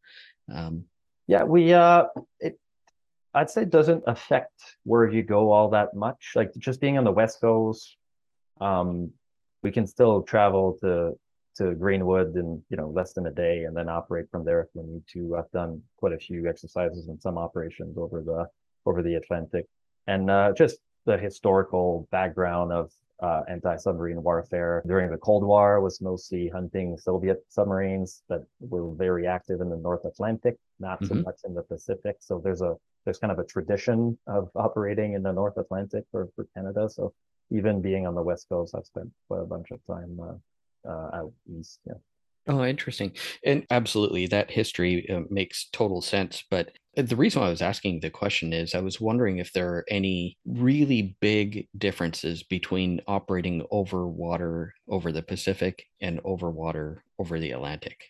Yeah, we I'd say doesn't affect where you go all that much. Like just being on the west coast, we can still travel to Greenwood in less than a day, and then operate from there if we need to. I've done quite a few exercises and some operations over the Atlantic. And just the historical background of anti-submarine warfare during the Cold War was mostly hunting Soviet submarines that were very active in the North Atlantic, not so much in the Pacific. So there's kind of a tradition of operating in the North Atlantic for Canada. So even being on the West Coast, I've spent quite a bunch of time out east. Yeah. Oh, interesting. And absolutely, that history makes total sense. But the reason why I was asking the question is I was wondering if there are any really big differences between operating over water over the Pacific and over water over the Atlantic.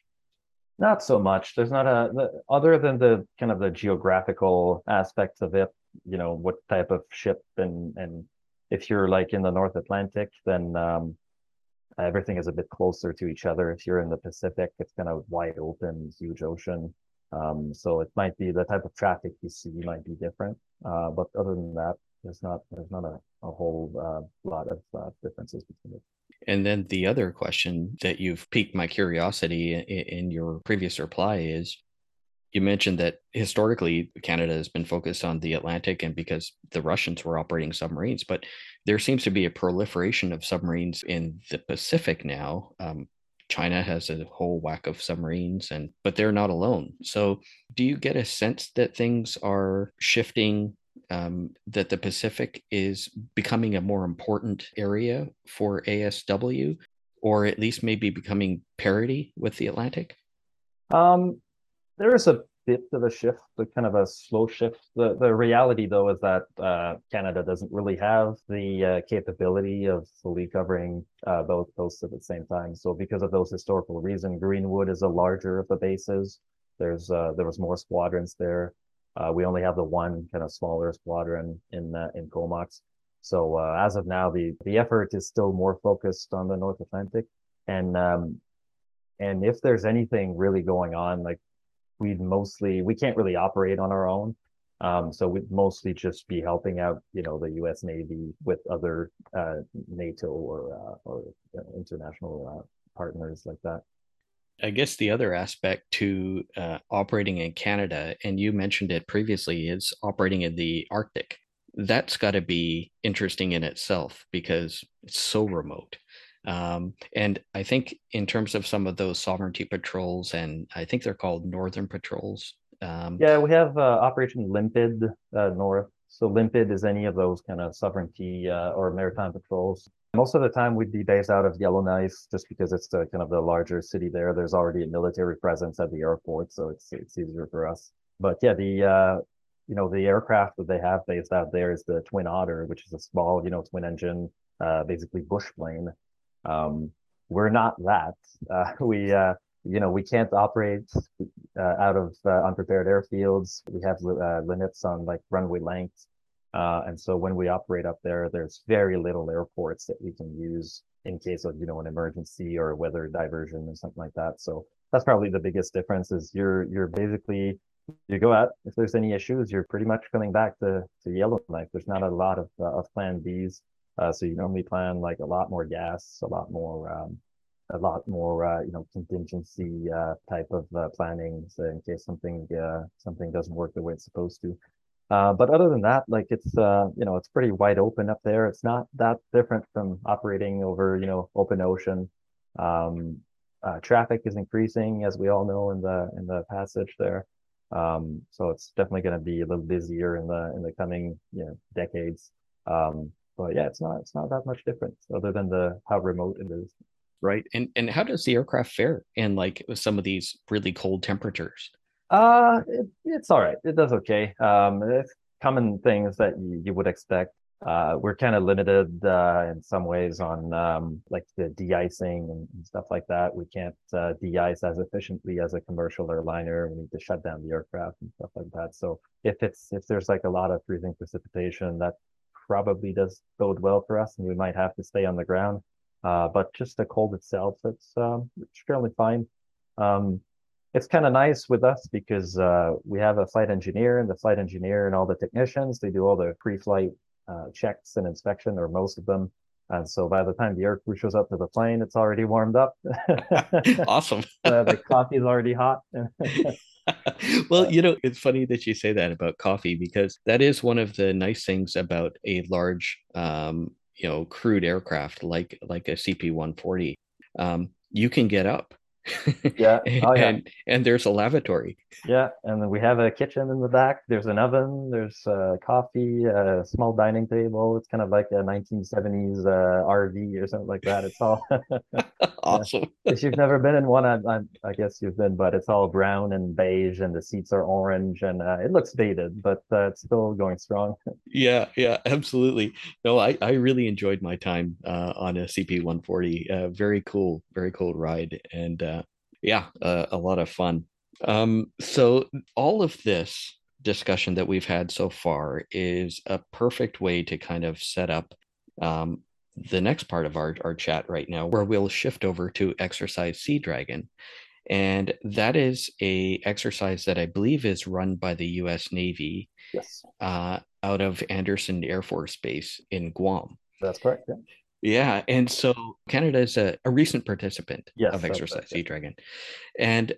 Not so much. There's not other than the kind of the geographical aspects of it, what type of ship, and if you're like in the North Atlantic, then everything is a bit closer to each other. If you're in the Pacific, it's kind of wide open, huge ocean. So it might be the type of traffic you see might be different. But other than that, there's not a whole lot of differences between it. And then the other question that you've piqued my curiosity in your previous reply is, you mentioned that historically Canada has been focused on the Atlantic and because the Russians were operating submarines, but there seems to be a proliferation of submarines in the Pacific now. China has a whole whack of submarines, but they're not alone. So do you get a sense that things are shifting, that the Pacific is becoming a more important area for ASW, or at least maybe becoming parity with the Atlantic? There is a bit of a shift, kind of a slow shift. The reality, though, is that Canada doesn't really have the capability of fully covering both coasts at the same time. So because of those historical reasons, Greenwood is a larger of the bases. There was more squadrons there. We only have the one kind of smaller squadron in Comox. So as of now, the effort is still more focused on the North Atlantic. And if there's anything really going on, like, we can't really operate on our own. So we'd mostly just be helping out, the U.S. Navy with other NATO or international partners like that. I guess the other aspect to operating in Canada, and you mentioned it previously, is operating in the Arctic. That's got to be interesting in itself because it's so remote. And I think in terms of some of those sovereignty patrols, and I think they're called northern patrols. We have Operation Limpid North. So Limpid is any of those kind of sovereignty or maritime patrols. Most of the time we'd be based out of Yellowknife just because it's kind of the larger city there. There's already a military presence at the airport, so it's easier for us. But yeah, the aircraft that they have based out there is the Twin Otter, which is a small, twin engine, basically bush plane. We're not that. We can't operate out of unprepared airfields. We have limits on like runway length, and so when we operate up there, there's very little airports that we can use in case of an emergency or weather diversion or something like that. So that's probably the biggest difference. Is you're basically, you go out, if there's any issues, you're pretty much coming back to Yellowknife. There's not a lot of Plan Bs. So you normally plan like a lot more gas, a lot more contingency type of planning, so in case something doesn't work the way it's supposed to. But other than that, like it's it's pretty wide open up there. It's not that different from operating over open ocean. Traffic is increasing, as we all know, in the passage there. So it's definitely going to be a little busier in the coming decades. But yeah, it's not that much different other than the how remote it is. Right. And how does the aircraft fare in like some of these really cold temperatures? It's all right. It does okay. It's common things that you would expect. We're kind of limited in some ways on like the de-icing and stuff like that. We can't de-ice as efficiently as a commercial airliner. We need to shut down the aircraft and stuff like that. So if there's like a lot of freezing precipitation, that probably does bode well for us, and we might have to stay on the ground. But just the cold itself, it's fairly fine. It's kind of nice with us because we have a flight engineer, and the flight engineer and all the technicians, they do all the pre-flight checks and inspection, or most of them. And so by the time the air crew shows up to the plane, it's already warmed up. Awesome. The coffee's already hot. Well, it's funny that you say that about coffee, because that is one of the nice things about a large, crewed aircraft like a CP-140. You can get up. Yeah. Oh, yeah. And there's a lavatory. Yeah. And then we have a kitchen in the back. There's an oven. There's coffee, a small dining table. It's kind of like a 1970s RV or something like that. It's all awesome. Yeah. If you've never been in one, I guess you've been, but it's all brown and beige, and the seats are orange, and it looks dated, but it's still going strong. Yeah, absolutely. No, I really enjoyed my time on a CP-140. Very cool ride, and a lot of fun. So all of this discussion that we've had so far is a perfect way to kind of set up the next part of our chat right now, where we'll shift over to Exercise Sea Dragon. And that is a exercise that I believe is run by the U.S. Navy. Yes. Out of Andersen Air Force Base in Guam. That's correct. Yeah. Yeah. And so Canada is a recent participant of Exercise Sea Dragon. And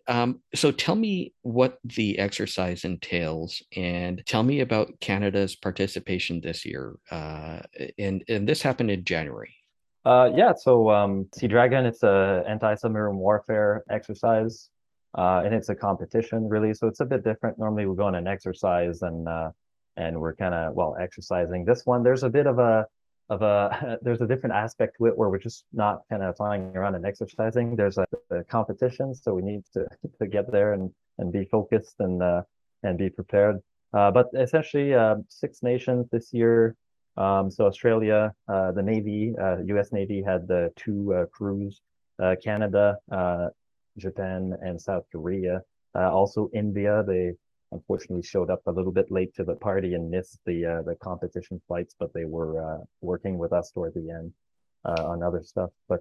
so tell me what the exercise entails, and tell me about Canada's participation this year. And this happened in January. Sea Dragon, it's an anti-submarine warfare exercise, and it's a competition, really. So it's a bit different. Normally we go on an exercise and we're kind of, exercising. This one, there's a bit of there's a different aspect to it, where we're just not kind of flying around and exercising. There's a competition, so we need to get there and be focused and be prepared. But essentially, 6 nations this year. So Australia, the Navy, U.S. Navy had the 2 crews. Canada, Japan, and South Korea. Also India. They unfortunately showed up a little bit late to the party and missed the competition flights, but they were working with us toward the end on other stuff. But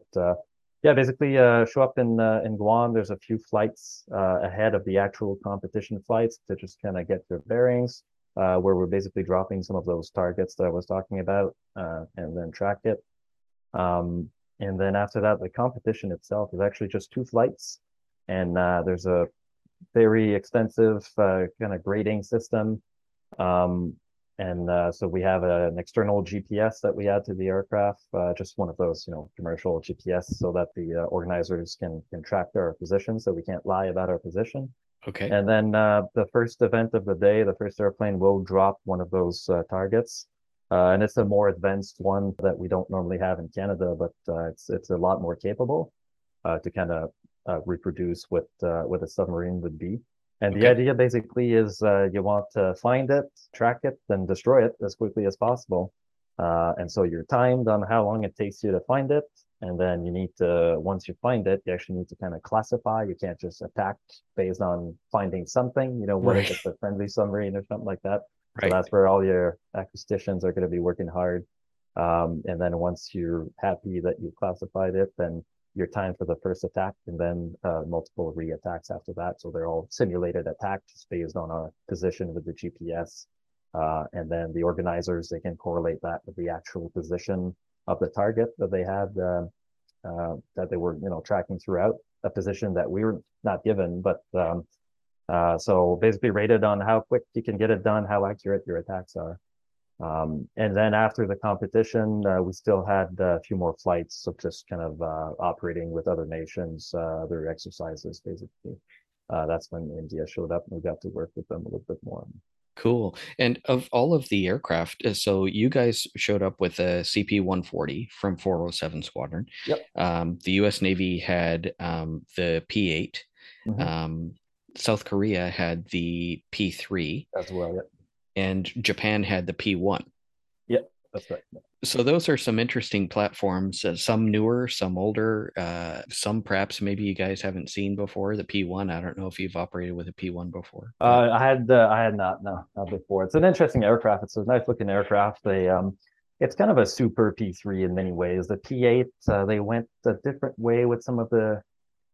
basically show up in Guam. There's a few flights ahead of the actual competition flights to just kind of get their bearings, where we're basically dropping some of those targets that I was talking about, and then track it. And then after that, the competition itself is actually just 2 flights, and there's a very extensive kind of grading system, so we have an external GPS that we add to the aircraft, just one of those commercial GPS, so that the organizers can track our position, so we can't lie about our position. Okay. And then the first event of the day, the first airplane will drop one of those targets, and it's a more advanced one that we don't normally have in Canada, but it's a lot more capable to kind of reproduce what a submarine would be. And the idea basically is you want to find it, track it, then destroy it as quickly as possible. And so you're timed on how long it takes you to find it. And then you need to, once you find it, you actually need to kind of classify. You can't just attack based on finding something, what if it's a friendly submarine or something like that. Right. So that's where all your acousticians are going to be working hard. And then once you're happy that you classified it, then your time for the first attack, and then multiple re-attacks after that. So they're all simulated attacks based on our position with the GPS. And then the organizers, they can correlate that with the actual position of the target that they had, that they were, tracking throughout, a position that we were not given. But so basically rated on how quick you can get it done, how accurate your attacks are. And then after the competition, we still had a few more flights of just kind of operating with other nations, other exercises, basically. that's when India showed up, and we got to work with them a little bit more. Cool. And of all of the aircraft, so you guys showed up with a CP-140 from 407 Squadron. Yep. The U.S. Navy had the P-8. Mm-hmm. South Korea had the P-3. As well, yep. And Japan had the P-1. Yep, that's right. Yep. So those are some interesting platforms, some newer, some older, some perhaps maybe you guys haven't seen before. The P-1, I don't know if you've operated with a P-1 before. I had not before. It's an interesting aircraft. It's a nice looking aircraft. They, it's kind of a super P-3 in many ways. The P-8, they went a different way with some of the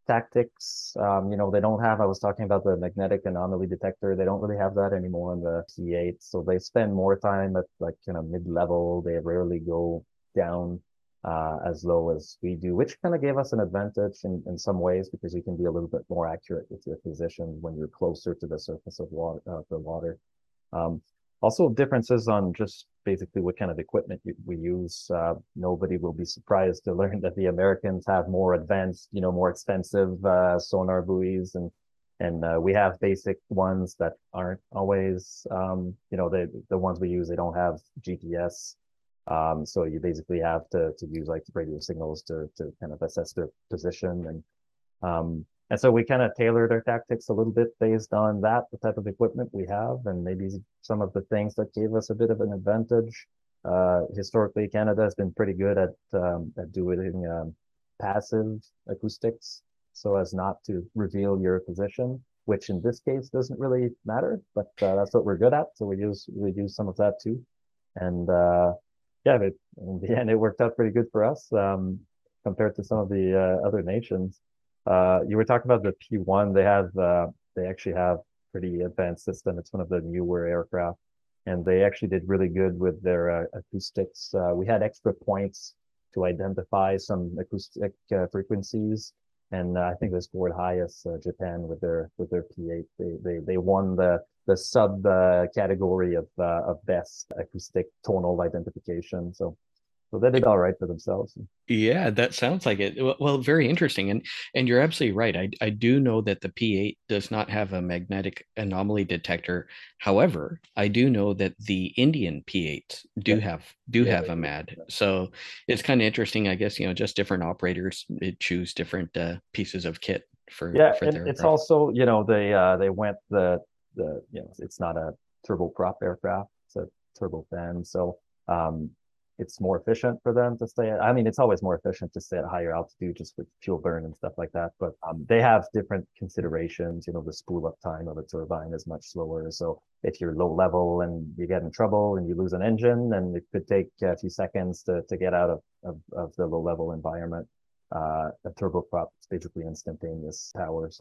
tactics. They don't have, I was talking about the magnetic anomaly detector. They don't really have that anymore in the P-8. So they spend more time at like kind of mid-level. They rarely go down as low as we do, which kind of gave us an advantage in some ways, because you can be a little bit more accurate with your position when you're closer to the surface of water, the water. Also differences on just basically what kind of equipment we use. Nobody will be surprised to learn that the Americans have more advanced, more expensive sonar buoys, and we have basic ones that aren't always, the ones we use, they don't have GPS. So you basically have to use like radio signals to kind of assess their position. And so we kind of tailored our tactics a little bit based on that, the type of equipment we have, and maybe some of the things that gave us a bit of an advantage. Historically, Canada has been pretty good at doing passive acoustics, so as not to reveal your position, which in this case doesn't really matter, but that's what we're good at. So we use some of that too. And in the end, it worked out pretty good for us compared to some of the other nations. You were talking about the P-1. They actually have pretty advanced system. It's one of the newer aircraft, and they actually did really good with their acoustics. We had extra points to identify some acoustic frequencies, and I think they scored highest Japan with their P-8. They won the sub category of best acoustic tonal identification. So they did all right for themselves. Yeah, that sounds like it. Well, very interesting. And you're absolutely right. I do know that the P-8 does not have a magnetic anomaly detector. However, I do know that the Indian P-8s do have a MAD. So it's kind of interesting, I guess, just different operators choose different pieces of kit for their it's aircraft. Also, they went it's not a turboprop aircraft, it's a turbofan. So, it's more efficient for them to stay it's always more efficient to stay at higher altitude just with fuel burn and stuff like that. But they have different considerations. The spool up time of a turbine is much slower. So if you're low level and you get in trouble and you lose an engine, then it could take a few seconds to get out of the low level environment. A turboprop is basically instantaneous power.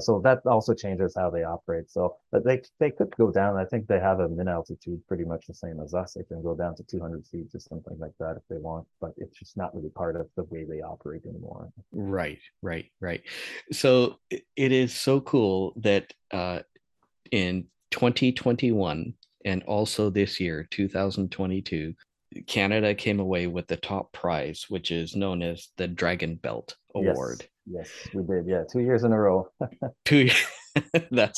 So that also changes how they operate. So but they could go down. I think they have a min altitude pretty much the same as us. They can go down to 200 feet or something like that if they want, but it's just not really part of the way they operate anymore. Right. So it is so cool that in 2021 and also this year, 2022, Canada came away with the top prize, which is known as the Dragon Belt Award. Yes, we did. Yeah, 2 years in a row. 2 years. That's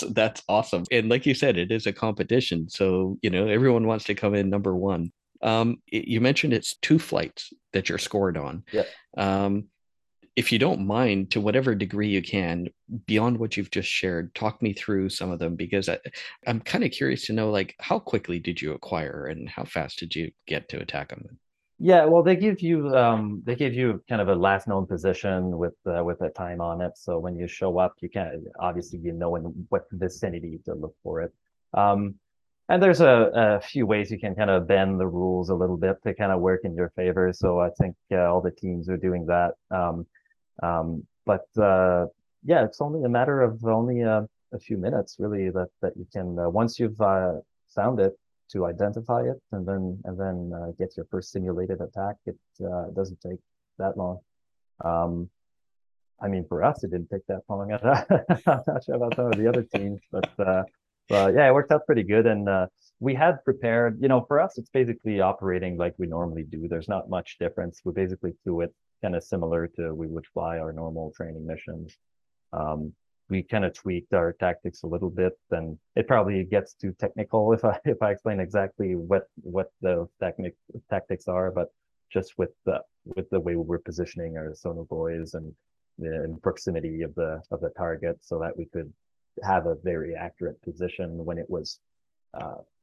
awesome. And like you said, it is a competition. So, everyone wants to come in number one. You mentioned it's 2 flights that you're scored on. Yeah. If you don't mind, to whatever degree you can, beyond what you've just shared, talk me through some of them, because I'm kind of curious to know, like, how quickly did you acquire and how fast did you get to attack on them? Yeah, well, they give you kind of a last known position with a time on it. So when you show up, you can obviously in what vicinity to look for it. And there's a few ways you can kind of bend the rules a little bit to kind of work in your favor. So I think all the teams are doing that. But it's only a matter of a few minutes really that you can once you've found it, to identify it and then get your first simulated attack. It doesn't take that long. For us, it didn't take that long. I'm not sure about some of the other teams, but it worked out pretty good. And we had prepared, for us, it's basically operating like we normally do. There's not much difference. We basically do it kind of similar to we would fly our normal training missions. we kind of tweaked our tactics a little bit, and it probably gets too technical if I explain exactly what the tactics are, but just with the way we were positioning our sonobuoys and the proximity of the target, so that we could have a very accurate position when it was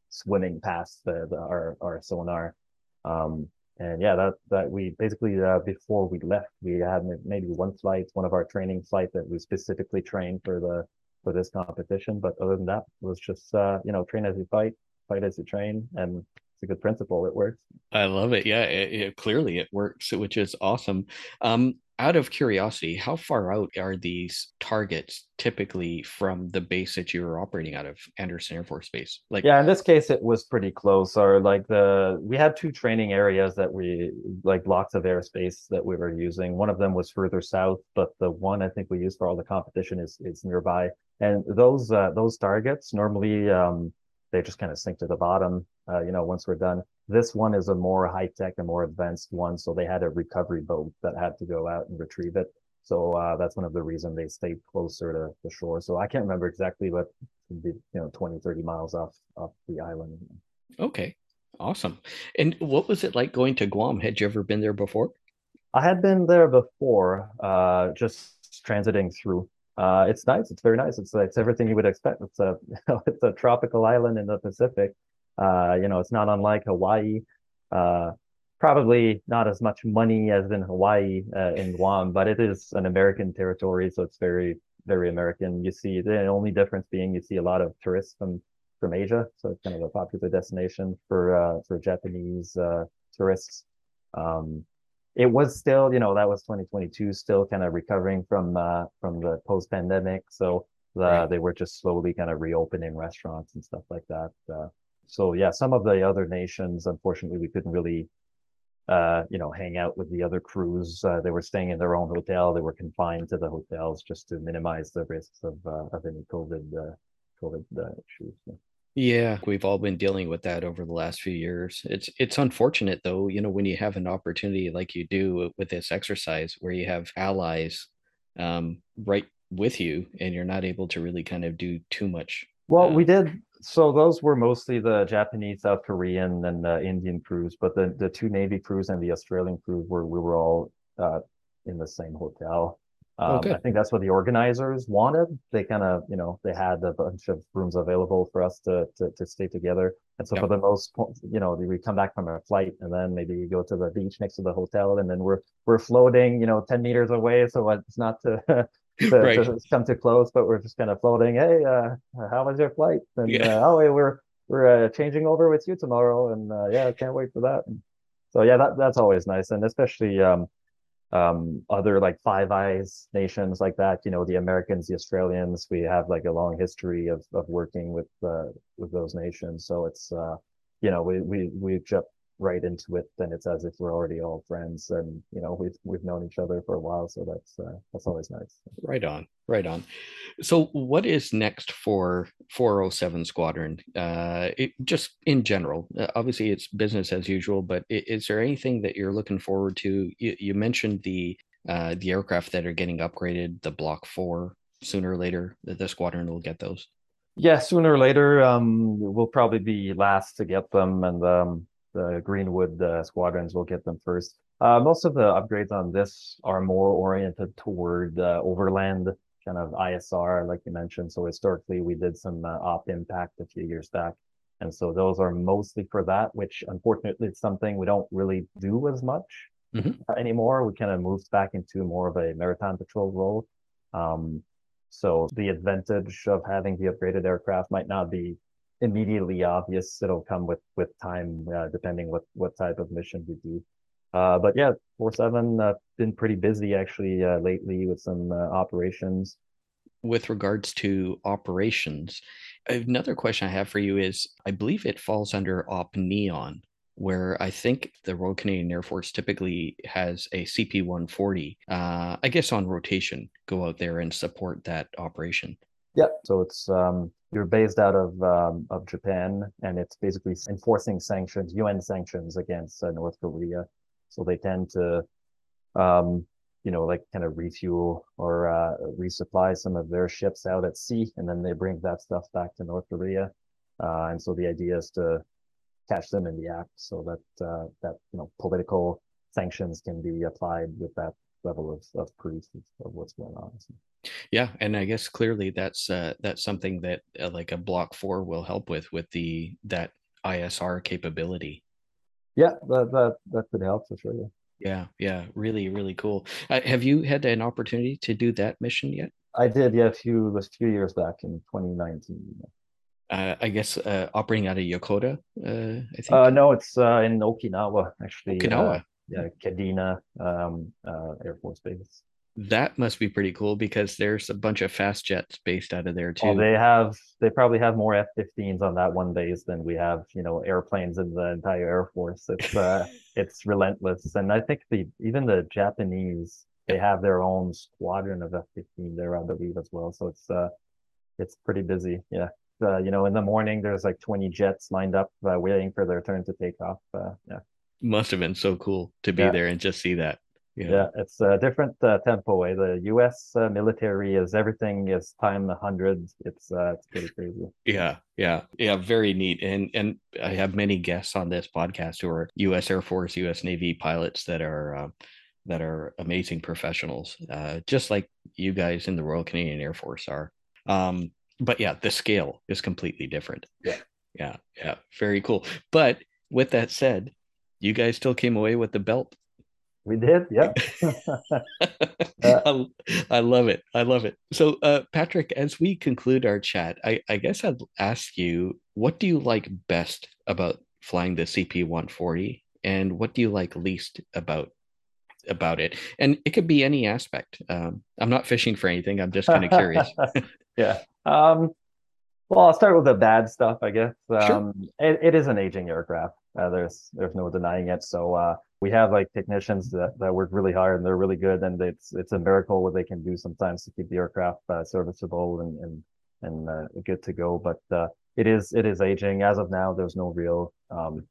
swimming past our sonar. And yeah, that we basically, before we left, we had maybe one of our training flight that we specifically trained for this competition. But other than that, it was just, train as you fight, fight as you train. And it's a good principle. It works. I love it. Yeah, clearly it works, which is awesome. Out of curiosity, how far out are these targets typically from the base that you were operating out of, Andersen Air Force Base? In this case, it was pretty close. Or we had two training areas that blocks of airspace that we were using. One of them was further south, but the one I think we used for all the competition is nearby. And those targets normally they just kind of sink to the bottom. Once we're done. This one is a more high-tech and more advanced one, so they had a recovery boat that had to go out and retrieve it. So that's one of the reasons they stayed closer to the shore. So I can't remember exactly, but it'd be 20, 30 miles off the island. Okay, awesome. And what was it like going to Guam? Had you ever been there before? I had been there before, just transiting through. It's nice. It's very nice. It's everything you would expect. It's a it's a tropical island in the Pacific. It's not unlike Hawaii, probably not as much money as in Hawaii, in Guam, but it is an American territory. So it's very, very American. You see the only difference being you see a lot of tourists from Asia. So it's kind of a popular destination for Japanese, tourists. It was still, that was 2022, still kind of recovering from the post pandemic. So they were just slowly kind of reopening restaurants and stuff like that. So yeah, some of the other nations, unfortunately, we couldn't really, hang out with the other crews. They were staying in their own hotel. They were confined to the hotels just to minimize the risks of any COVID issues. Yeah, we've all been dealing with that over the last few years. It's unfortunate, though, when you have an opportunity like you do with this exercise where you have allies right with you and you're not able to really kind of do too much. Well, we did. So those were mostly the Japanese, South Korean, and the Indian crews. But the two Navy crews and the Australian crews we were all in the same hotel. Okay. I think that's what the organizers wanted. They kind of, they had a bunch of rooms available for us to stay together. And so for the most part, we come back from our flight and then maybe you go to the beach next to the hotel, and then we're floating, 10 meters away. So it's not to... to come too close, but we're just kind of floating. Hey, how was your flight? And we're changing over with you tomorrow, and I can't wait for that. And so that's always nice, and especially other like Five Eyes nations like that. The Americans, the Australians, we have like a long history of working with those nations. So it's we jump right into it, and it's as if we're already all friends, and we've known each other for a while, so that's always nice. Right on. So what is next for 407 Squadron, just in general? Obviously it's business as usual, but is there anything that you're looking forward to? You mentioned the aircraft that are getting upgraded, the Block 4. Sooner or later the squadron will get those. Sooner or later, we'll probably be last to get them, and the Greenwood squadrons will get them first. Most of the upgrades on this are more oriented toward overland, kind of ISR, like you mentioned. So historically, we did some op impact a few years back. And so those are mostly for that, which unfortunately is something we don't really do as much anymore. We kind of moved back into more of a maritime patrol role. So the advantage of having the upgraded aircraft might not be immediately obvious. It'll come with time, depending what type of mission we do. But yeah, 407 been pretty busy actually lately with some operations. With regards to operations, another question I have for you is, I believe it falls under Op Neon, where I think the Royal Canadian Air Force typically has a CP-140, I guess on rotation, go out there and support that operation. Yeah, so it's you're based out of Japan, and it's basically enforcing sanctions, UN sanctions against North Korea. So they tend to like kind of refuel or resupply some of their ships out at sea, and then they bring that stuff back to North Korea. And so the idea is to catch them in the act so that that political sanctions can be applied with that level of proof of what's going on. Yeah, and I guess clearly that's something that like a Block 4 will help with that ISR capability. Yeah, that could help for sure. Yeah. Yeah, really, really cool. Have you had an opportunity to do that mission yet? I did, yeah, a few years back in 2019. I guess operating out of Yokota, I think. No, it's in Okinawa, actually. Okinawa. Yeah, Kadena Air Force Base. That must be pretty cool because there's a bunch of fast jets based out of there too. Oh, they probably have more F-15s on that one base than we have, airplanes in the entire Air Force. It's it's relentless, and I think even the Japanese, they have their own squadron of F-15 there, I believe, as well. So it's pretty busy. Yeah, in the morning there's like 20 jets lined up waiting for their turn to take off. Yeah, must have been so cool to be there and just see that. Yeah, it's a different tempo. The U.S. military is everything is time 100. It's pretty crazy. Yeah, very neat. And I have many guests on this podcast who are U.S. Air Force, U.S. Navy pilots that are amazing professionals, just like you guys in the Royal Canadian Air Force are. But yeah, the scale is completely different. Yeah, very cool. But with that said, you guys still came away with the belt. We did, yeah. I love it. So, Patrick, as we conclude our chat, I guess I'd ask you, what do you like best about flying the CP-140, and what do you like least about it? And it could be any aspect. I'm not fishing for anything. I'm just kind of curious. Yeah. Well, I'll start with the bad stuff, I guess. Sure. It is an aging aircraft. There's no denying it. So. We have like technicians that work really hard and they're really good, and it's a miracle what they can do sometimes to keep the aircraft serviceable and good to go. But it is aging. As of now, there's no real.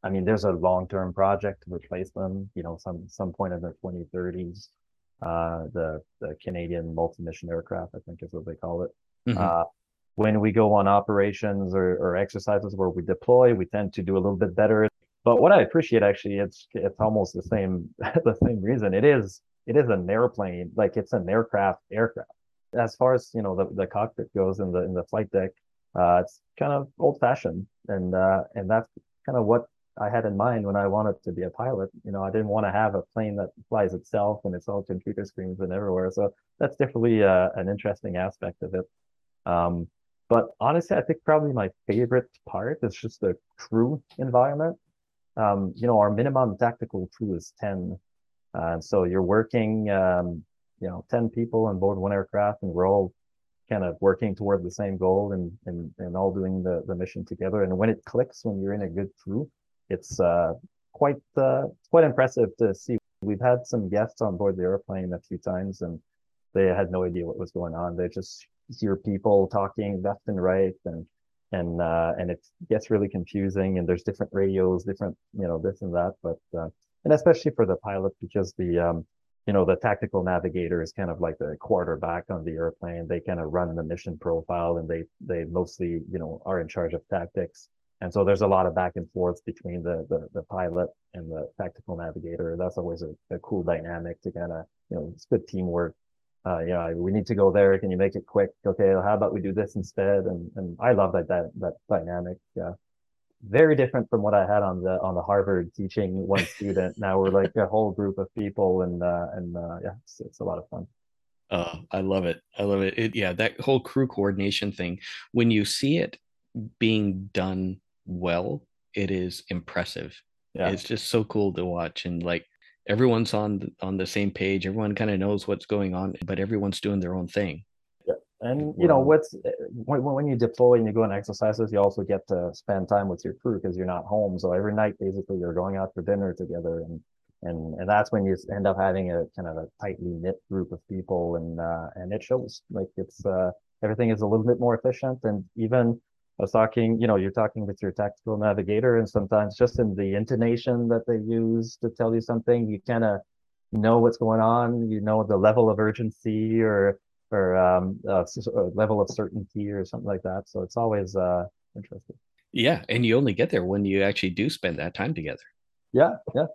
I mean, there's a long-term project to replace them. Some point in the 2030s. The Canadian multi-mission aircraft, I think, is what they call it. Mm-hmm. When we go on operations or exercises where we deploy, we tend to do a little bit better. But what I appreciate, actually, it's almost the same reason. It is an airplane, like it's an aircraft. As far as the cockpit goes in the flight deck, it's kind of old fashioned, and that's kind of what I had in mind when I wanted to be a pilot. I didn't want to have a plane that flies itself and it's all computer screens and everywhere. So that's definitely an interesting aspect of it. But honestly, I think probably my favorite part is just the crew environment. Our minimum tactical crew is 10. So you're working, 10 people on board one aircraft, and we're all kind of working toward the same goal and all doing the mission together. And when it clicks, when you're in a good crew, it's quite impressive to see. We've had some guests on board the airplane a few times, and they had no idea what was going on. They just hear people talking left and right, and it gets really confusing, and there's different radios, different, this and that, but and especially for the pilot, because the tactical navigator is kind of like the quarterback on the airplane. They kind of run the mission profile, and they mostly, are in charge of tactics. And so there's a lot of back and forth between the pilot and the tactical navigator. That's always a cool dynamic to kind of, it's good teamwork. We need to go there. Can you make it quick? Okay, well, how about we do this instead? And I love that dynamic. Very different from what I had on the Harvard, teaching one student. Now we're like a whole group of people, and it's a lot of fun. I love it. That whole crew coordination thing, when you see it being done well, it is impressive. Yeah. It's just so cool to watch, and like, everyone's on the same page. Everyone kind of knows what's going on, but everyone's doing their own thing. Yeah. And when you deploy and you go on exercises, you also get to spend time with your crew because you're not home. So every night, basically, you're going out for dinner together, and that's when you end up having a kind of a tightly knit group of people, and it shows. Like it's everything is a little bit more efficient, and even. I was talking, you're talking with your tactical navigator, and sometimes just in the intonation that they use to tell you something, you kind of know what's going on, you know the level of urgency or level of certainty or something like that. So it's always interesting. Yeah, and you only get there when you actually do spend that time together. Yeah,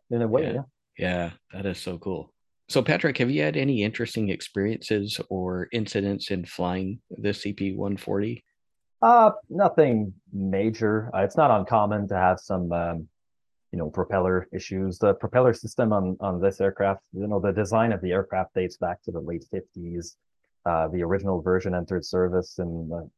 in a way, yeah. Yeah, that is so cool. So Patrick, have you had any interesting experiences or incidents in flying the CP-140? Nothing major. It's not uncommon to have some, propeller issues. The propeller system on this aircraft, the design of the aircraft dates back to the late 50s. The original version entered service in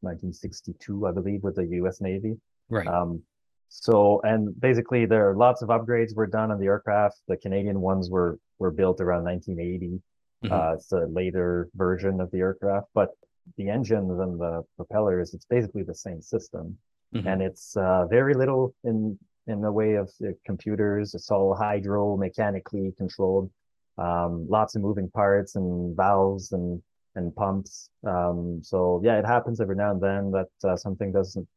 1962, I believe, with the U.S. Navy. Right. And basically there are lots of upgrades were done on the aircraft. The Canadian ones were built around 1980. Mm-hmm. It's a later version of the aircraft, but the engines and the propellers, it's basically the same system. Mm-hmm. And it's very little in the way of computers. It's all hydro mechanically controlled. Lots of moving parts and valves and pumps. It happens every now and then that something doesn't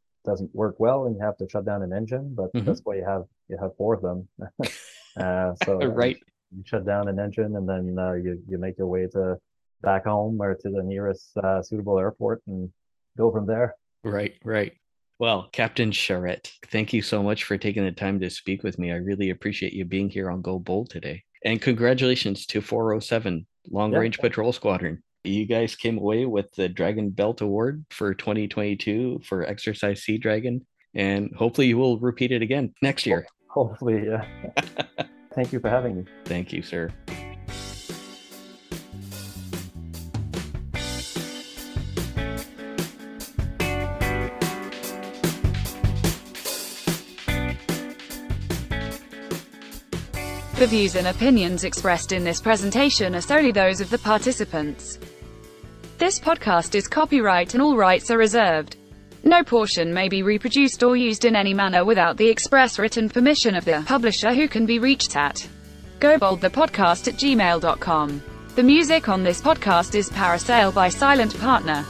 work well and you have to shut down an engine, but mm-hmm. That's why you have four of them. Right. You shut down an engine and then you make your way to back home or to the nearest suitable airport and go from there. Right. Well, Captain Charette, thank you so much for taking the time to speak with me. I really appreciate you being here on Go Bold today. And congratulations to 407 Long Range Patrol Squadron. You guys came away with the Dragon Belt Award for 2022 for Exercise Sea Dragon, and hopefully you will repeat it again next year. Hopefully, yeah. Thank you for having me. Thank you, sir. The views and opinions expressed in this presentation are solely those of the participants. This podcast is copyright and all rights are reserved. No portion may be reproduced or used in any manner without the express written permission of the publisher, who can be reached at goboldthepodcast@gmail.com. The music on this podcast is Parasail by Silent Partner.